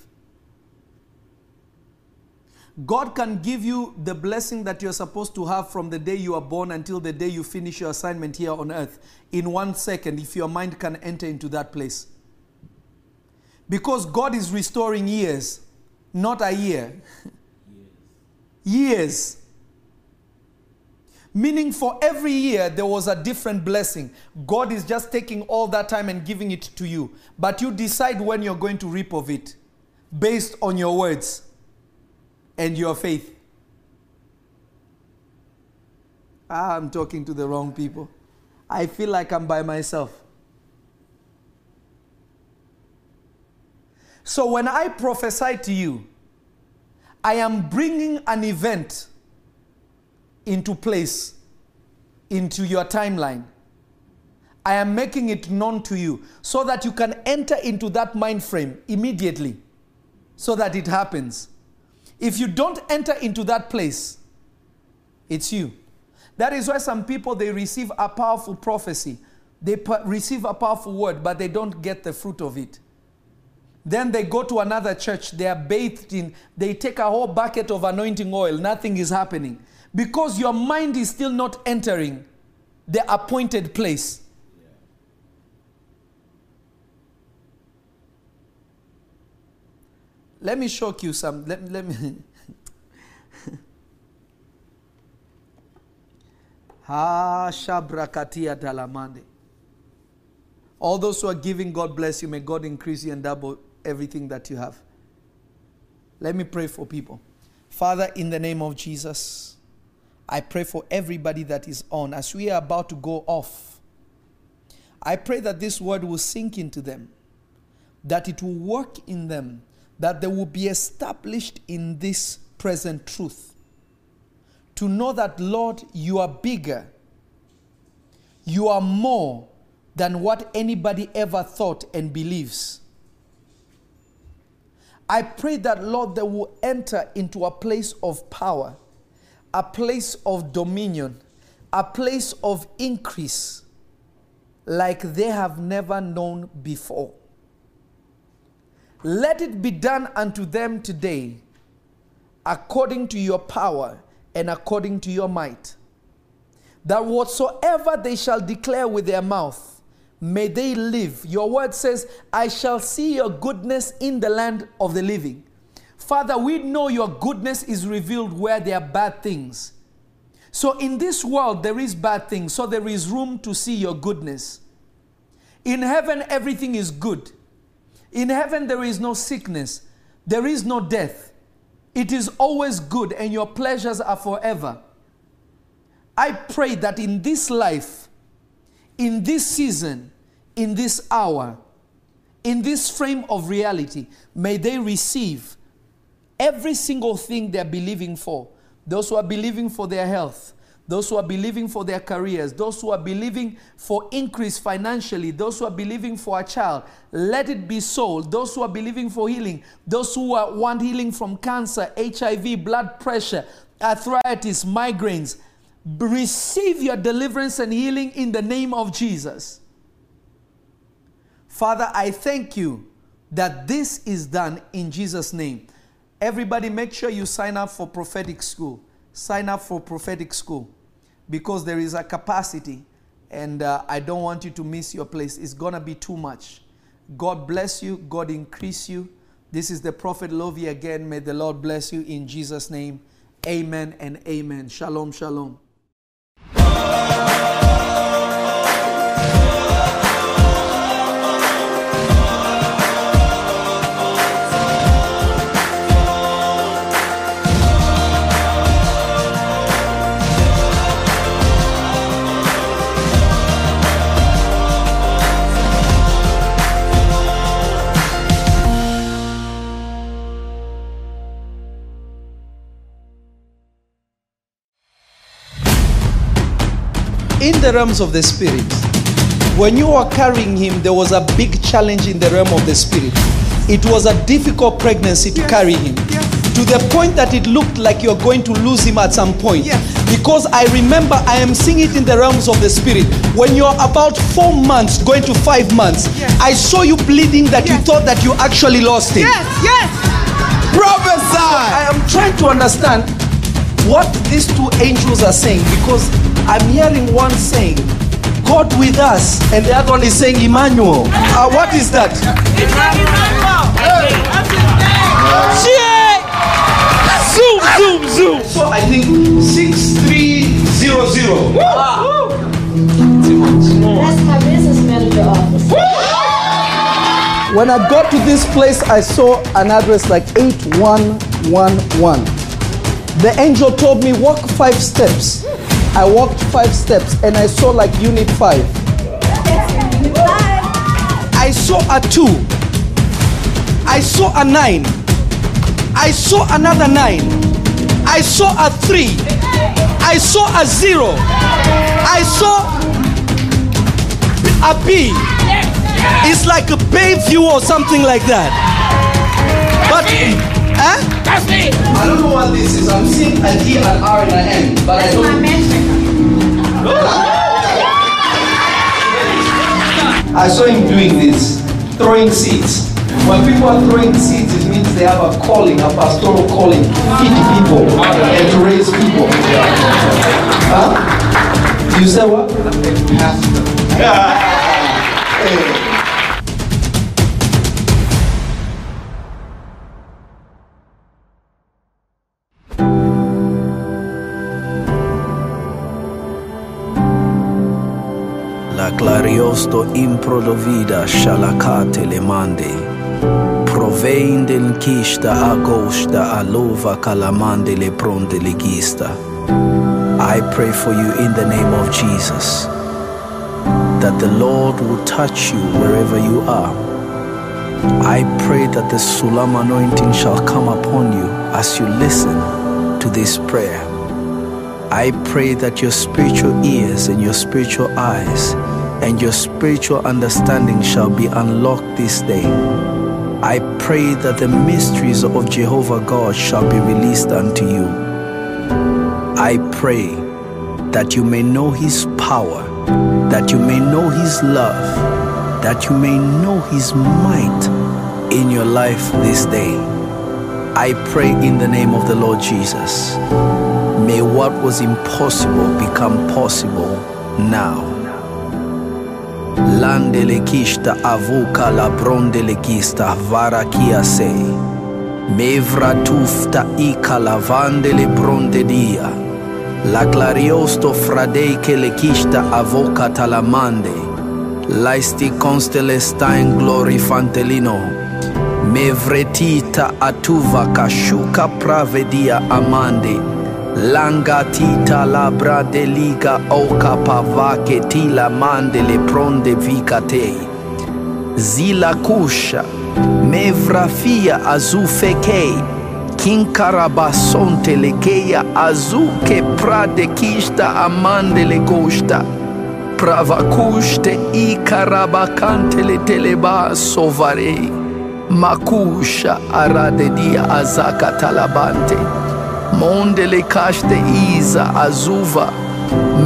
God can give you the blessing that you're supposed to have from the day you are born until the day you finish your assignment here on earth in 1 second, if your mind can enter into that place. Because God is restoring years, not a year. Years. Meaning for every year there was a different blessing. God is just taking all that time and giving it to you. But you decide when you're going to reap of it based on your words and your faith. I'm talking to the wrong people. I feel like I'm by myself. So when I prophesy to you, I am bringing an event into place, into your timeline. I am making it known to you so that you can enter into that mind frame immediately so that it happens. If you don't enter into that place, it's you. That is why some people, they receive a powerful prophecy. They receive a powerful word, but they don't get the fruit of it. Then they go to another church. They are bathed in, they take a whole bucket of anointing oil. Nothing is happening. Because your mind is still not entering the appointed place. Let me shock you some. Let me. Ha shabra katia dalamande. All those who are giving, God bless you. May God increase you and double everything that you have. Let me pray for people. Father, in the name of Jesus, I pray for everybody that is on. As we are about to go off, I pray that this word will sink into them, that it will work in them, that they will be established in this present truth. To know that, Lord, you are bigger. You are more than what anybody ever thought and believes. I pray that, Lord, they will enter into a place of power, a place of dominion, a place of increase like they have never known before. Let it be done unto them today according to your power and according to your might. That whatsoever they shall declare with their mouth, may they live. Your word says, I shall see your goodness in the land of the living. Father, we know your goodness is revealed where there are bad things. So in this world, there is bad things. So there is room to see your goodness. In heaven, everything is good. In heaven, there is no sickness. There is no death. It is always good, and your pleasures are forever. I pray that in this life, in this season, in this hour, in this frame of reality, may they receive every single thing they're believing for. Those who are believing for their health, those who are believing for their careers, those who are believing for increase financially, those who are believing for a child, let it be so. Those who are believing for healing, those who want healing from cancer, HIV, blood pressure, arthritis, migraines, receive your deliverance and healing in the name of Jesus. Father, I thank you that this is done in Jesus' name. Everybody, make sure you sign up for prophetic school. Sign up for prophetic school because there is a capacity, and I don't want you to miss your place. It's going to be too much. God bless you. God increase you. This is the Prophet Lovy again. May the Lord bless you in Jesus' name. Amen and amen. Shalom, shalom. In the realms of the spirit, when you were carrying him, there was a big challenge in the realm of the spirit. It was a difficult pregnancy to carry him, to the point that it looked like you're going to lose him at some point. Because I remember, I am seeing it in the realms of the spirit. When you're about 4 months, going to 5 months, I saw you bleeding that you thought that you actually lost him. Prophesy! I am trying to understand what these two angels are saying, because I'm hearing one saying, God with us, and the other one is saying, Emmanuel. What is that? It's like Emmanuel. Zoom. So I think 6300. Wow. That's my business manager office. When I got to this place, I saw an address like 8111. The angel told me, walk 5 steps. I walked 5 steps and I saw like unit 5. I saw a 2. I saw a 9. I saw another 9. I saw a 3. I saw a 0. I saw a B. It's like a Bayview or something like that. But. That's me. I don't know what this is. I'm seeing an E, an R, and an M, but I don't. I saw him doing this, throwing seeds. When people are throwing seeds, it means they have a calling, a pastoral calling, to feed people and to raise people. Huh? You say what? Pastor. Hey. Clario. Sto improvvida shalakate le mande provenden kista agosta alova kalamande le pronde legista. I pray for you in the name of Jesus that the Lord will touch you wherever you are. I pray that the Sulam anointing shall come upon you as you listen to this prayer. I pray that your spiritual ears and your spiritual eyes and your spiritual understanding shall be unlocked this day. I pray that the mysteries of Jehovah God shall be released unto you. I pray that you may know His power, that you may know His love, that you may know His might in your life this day. I pray in the name of the Lord Jesus. May what was impossible become possible now. Landelekista avuka la brondelekista varakiase mevra tufta ikala vandele brondedia la clariosto fradeike lekista avoka talamande laisti constelestain glorifantelino mevretita atuva kashuka pravedia amande langatita labra deliga oka pavake tila mandele pronde vikate zila kusha mevrafia azufeke kinkarabasonte lekeya azuke prade kista amandele kosta pravakushte ikarabakante le teleba sovare makusha aradedia azaka talabante Mondele kashte iza azuva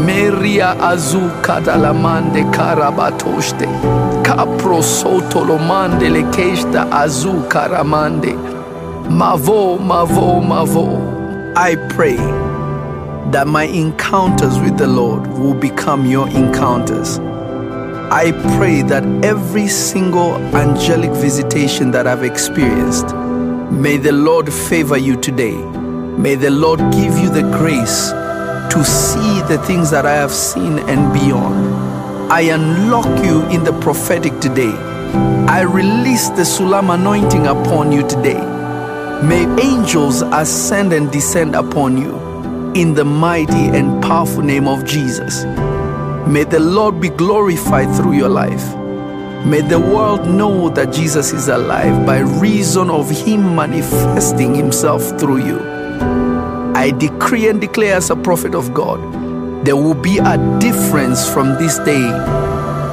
Meria azuka dalamande karabatoshte Kapro soto lomande le keshta azuka ramande Mavo, mavo, mavo. I pray that my encounters with the Lord will become your encounters. I pray that every single angelic visitation that I've experienced, may the Lord favor you today. May the Lord give you the grace to see the things that I have seen and beyond. I unlock you in the prophetic today. I release the Sulam anointing upon you today. May angels ascend and descend upon you in the mighty and powerful name of Jesus. May the Lord be glorified through your life. May the world know that Jesus is alive by reason of Him manifesting Himself through you. I decree and declare as a prophet of God, there will be a difference from this day.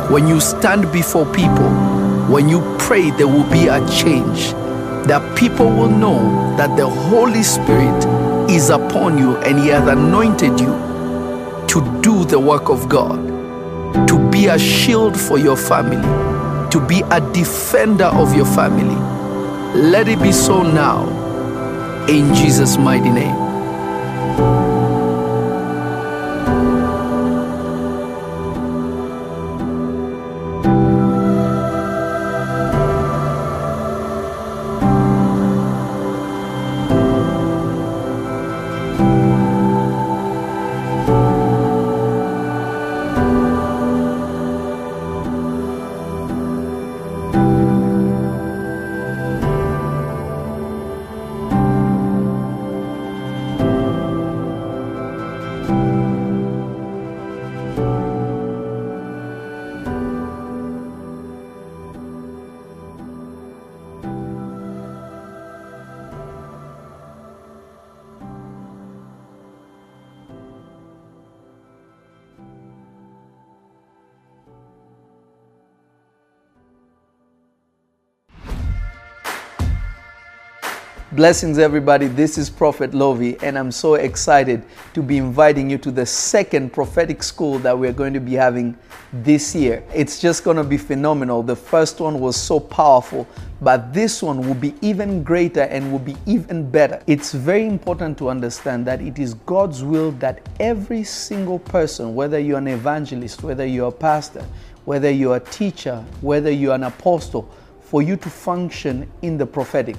When you stand before people, when you pray, there will be a change. That people will know that the Holy Spirit is upon you and He has anointed you to do the work of God, to be a shield for your family, to be a defender of your family. Let it be so now, in Jesus' mighty name. Blessings everybody, this is Prophet Lovy and I'm so excited to be inviting you to the second prophetic school that we're going to be having this year. It's just going to be phenomenal. The first one was so powerful, but this one will be even greater and will be even better. It's very important to understand that it is God's will that every single person, whether you're an evangelist, whether you're a pastor, whether you're a teacher, whether you're an apostle, for you to function in the prophetic.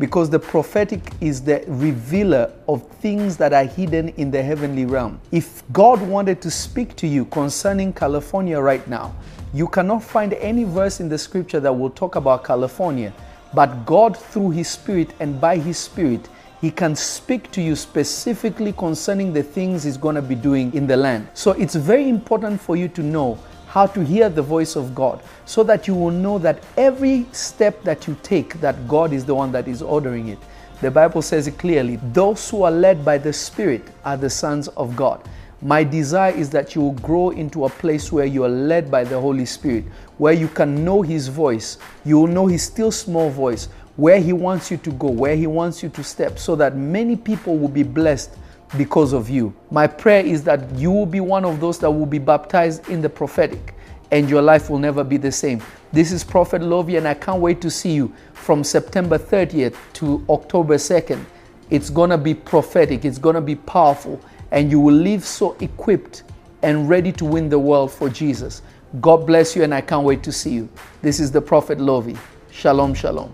Because the prophetic is the revealer of things that are hidden in the heavenly realm. If God wanted to speak to you concerning California right now, You cannot find any verse in the scripture that will talk about California, but God, through his spirit and by his spirit, he can speak to you specifically concerning the things he's going to be doing in the land. So it's very important for you to know how to hear the voice of God, so that you will know that every step that you take, that God is the one that is ordering it. The Bible says it clearly, those who are led by the Spirit are the sons of God. My desire is that you will grow into a place where you are led by the Holy Spirit, where you can know his voice. You will know his still small voice, where he wants you to go, where he wants you to step, so that many people will be blessed because of you. My prayer is that you will be one of those that will be baptized in the prophetic, and your life will never be the same. This is Prophet Lovy, and I can't wait to see you from September 30th to October 2nd. It's going to be prophetic. It's going to be powerful. And you will leave so equipped and ready to win the world for Jesus. God bless you, and I can't wait to see you. This is the Prophet Lovy. Shalom, shalom.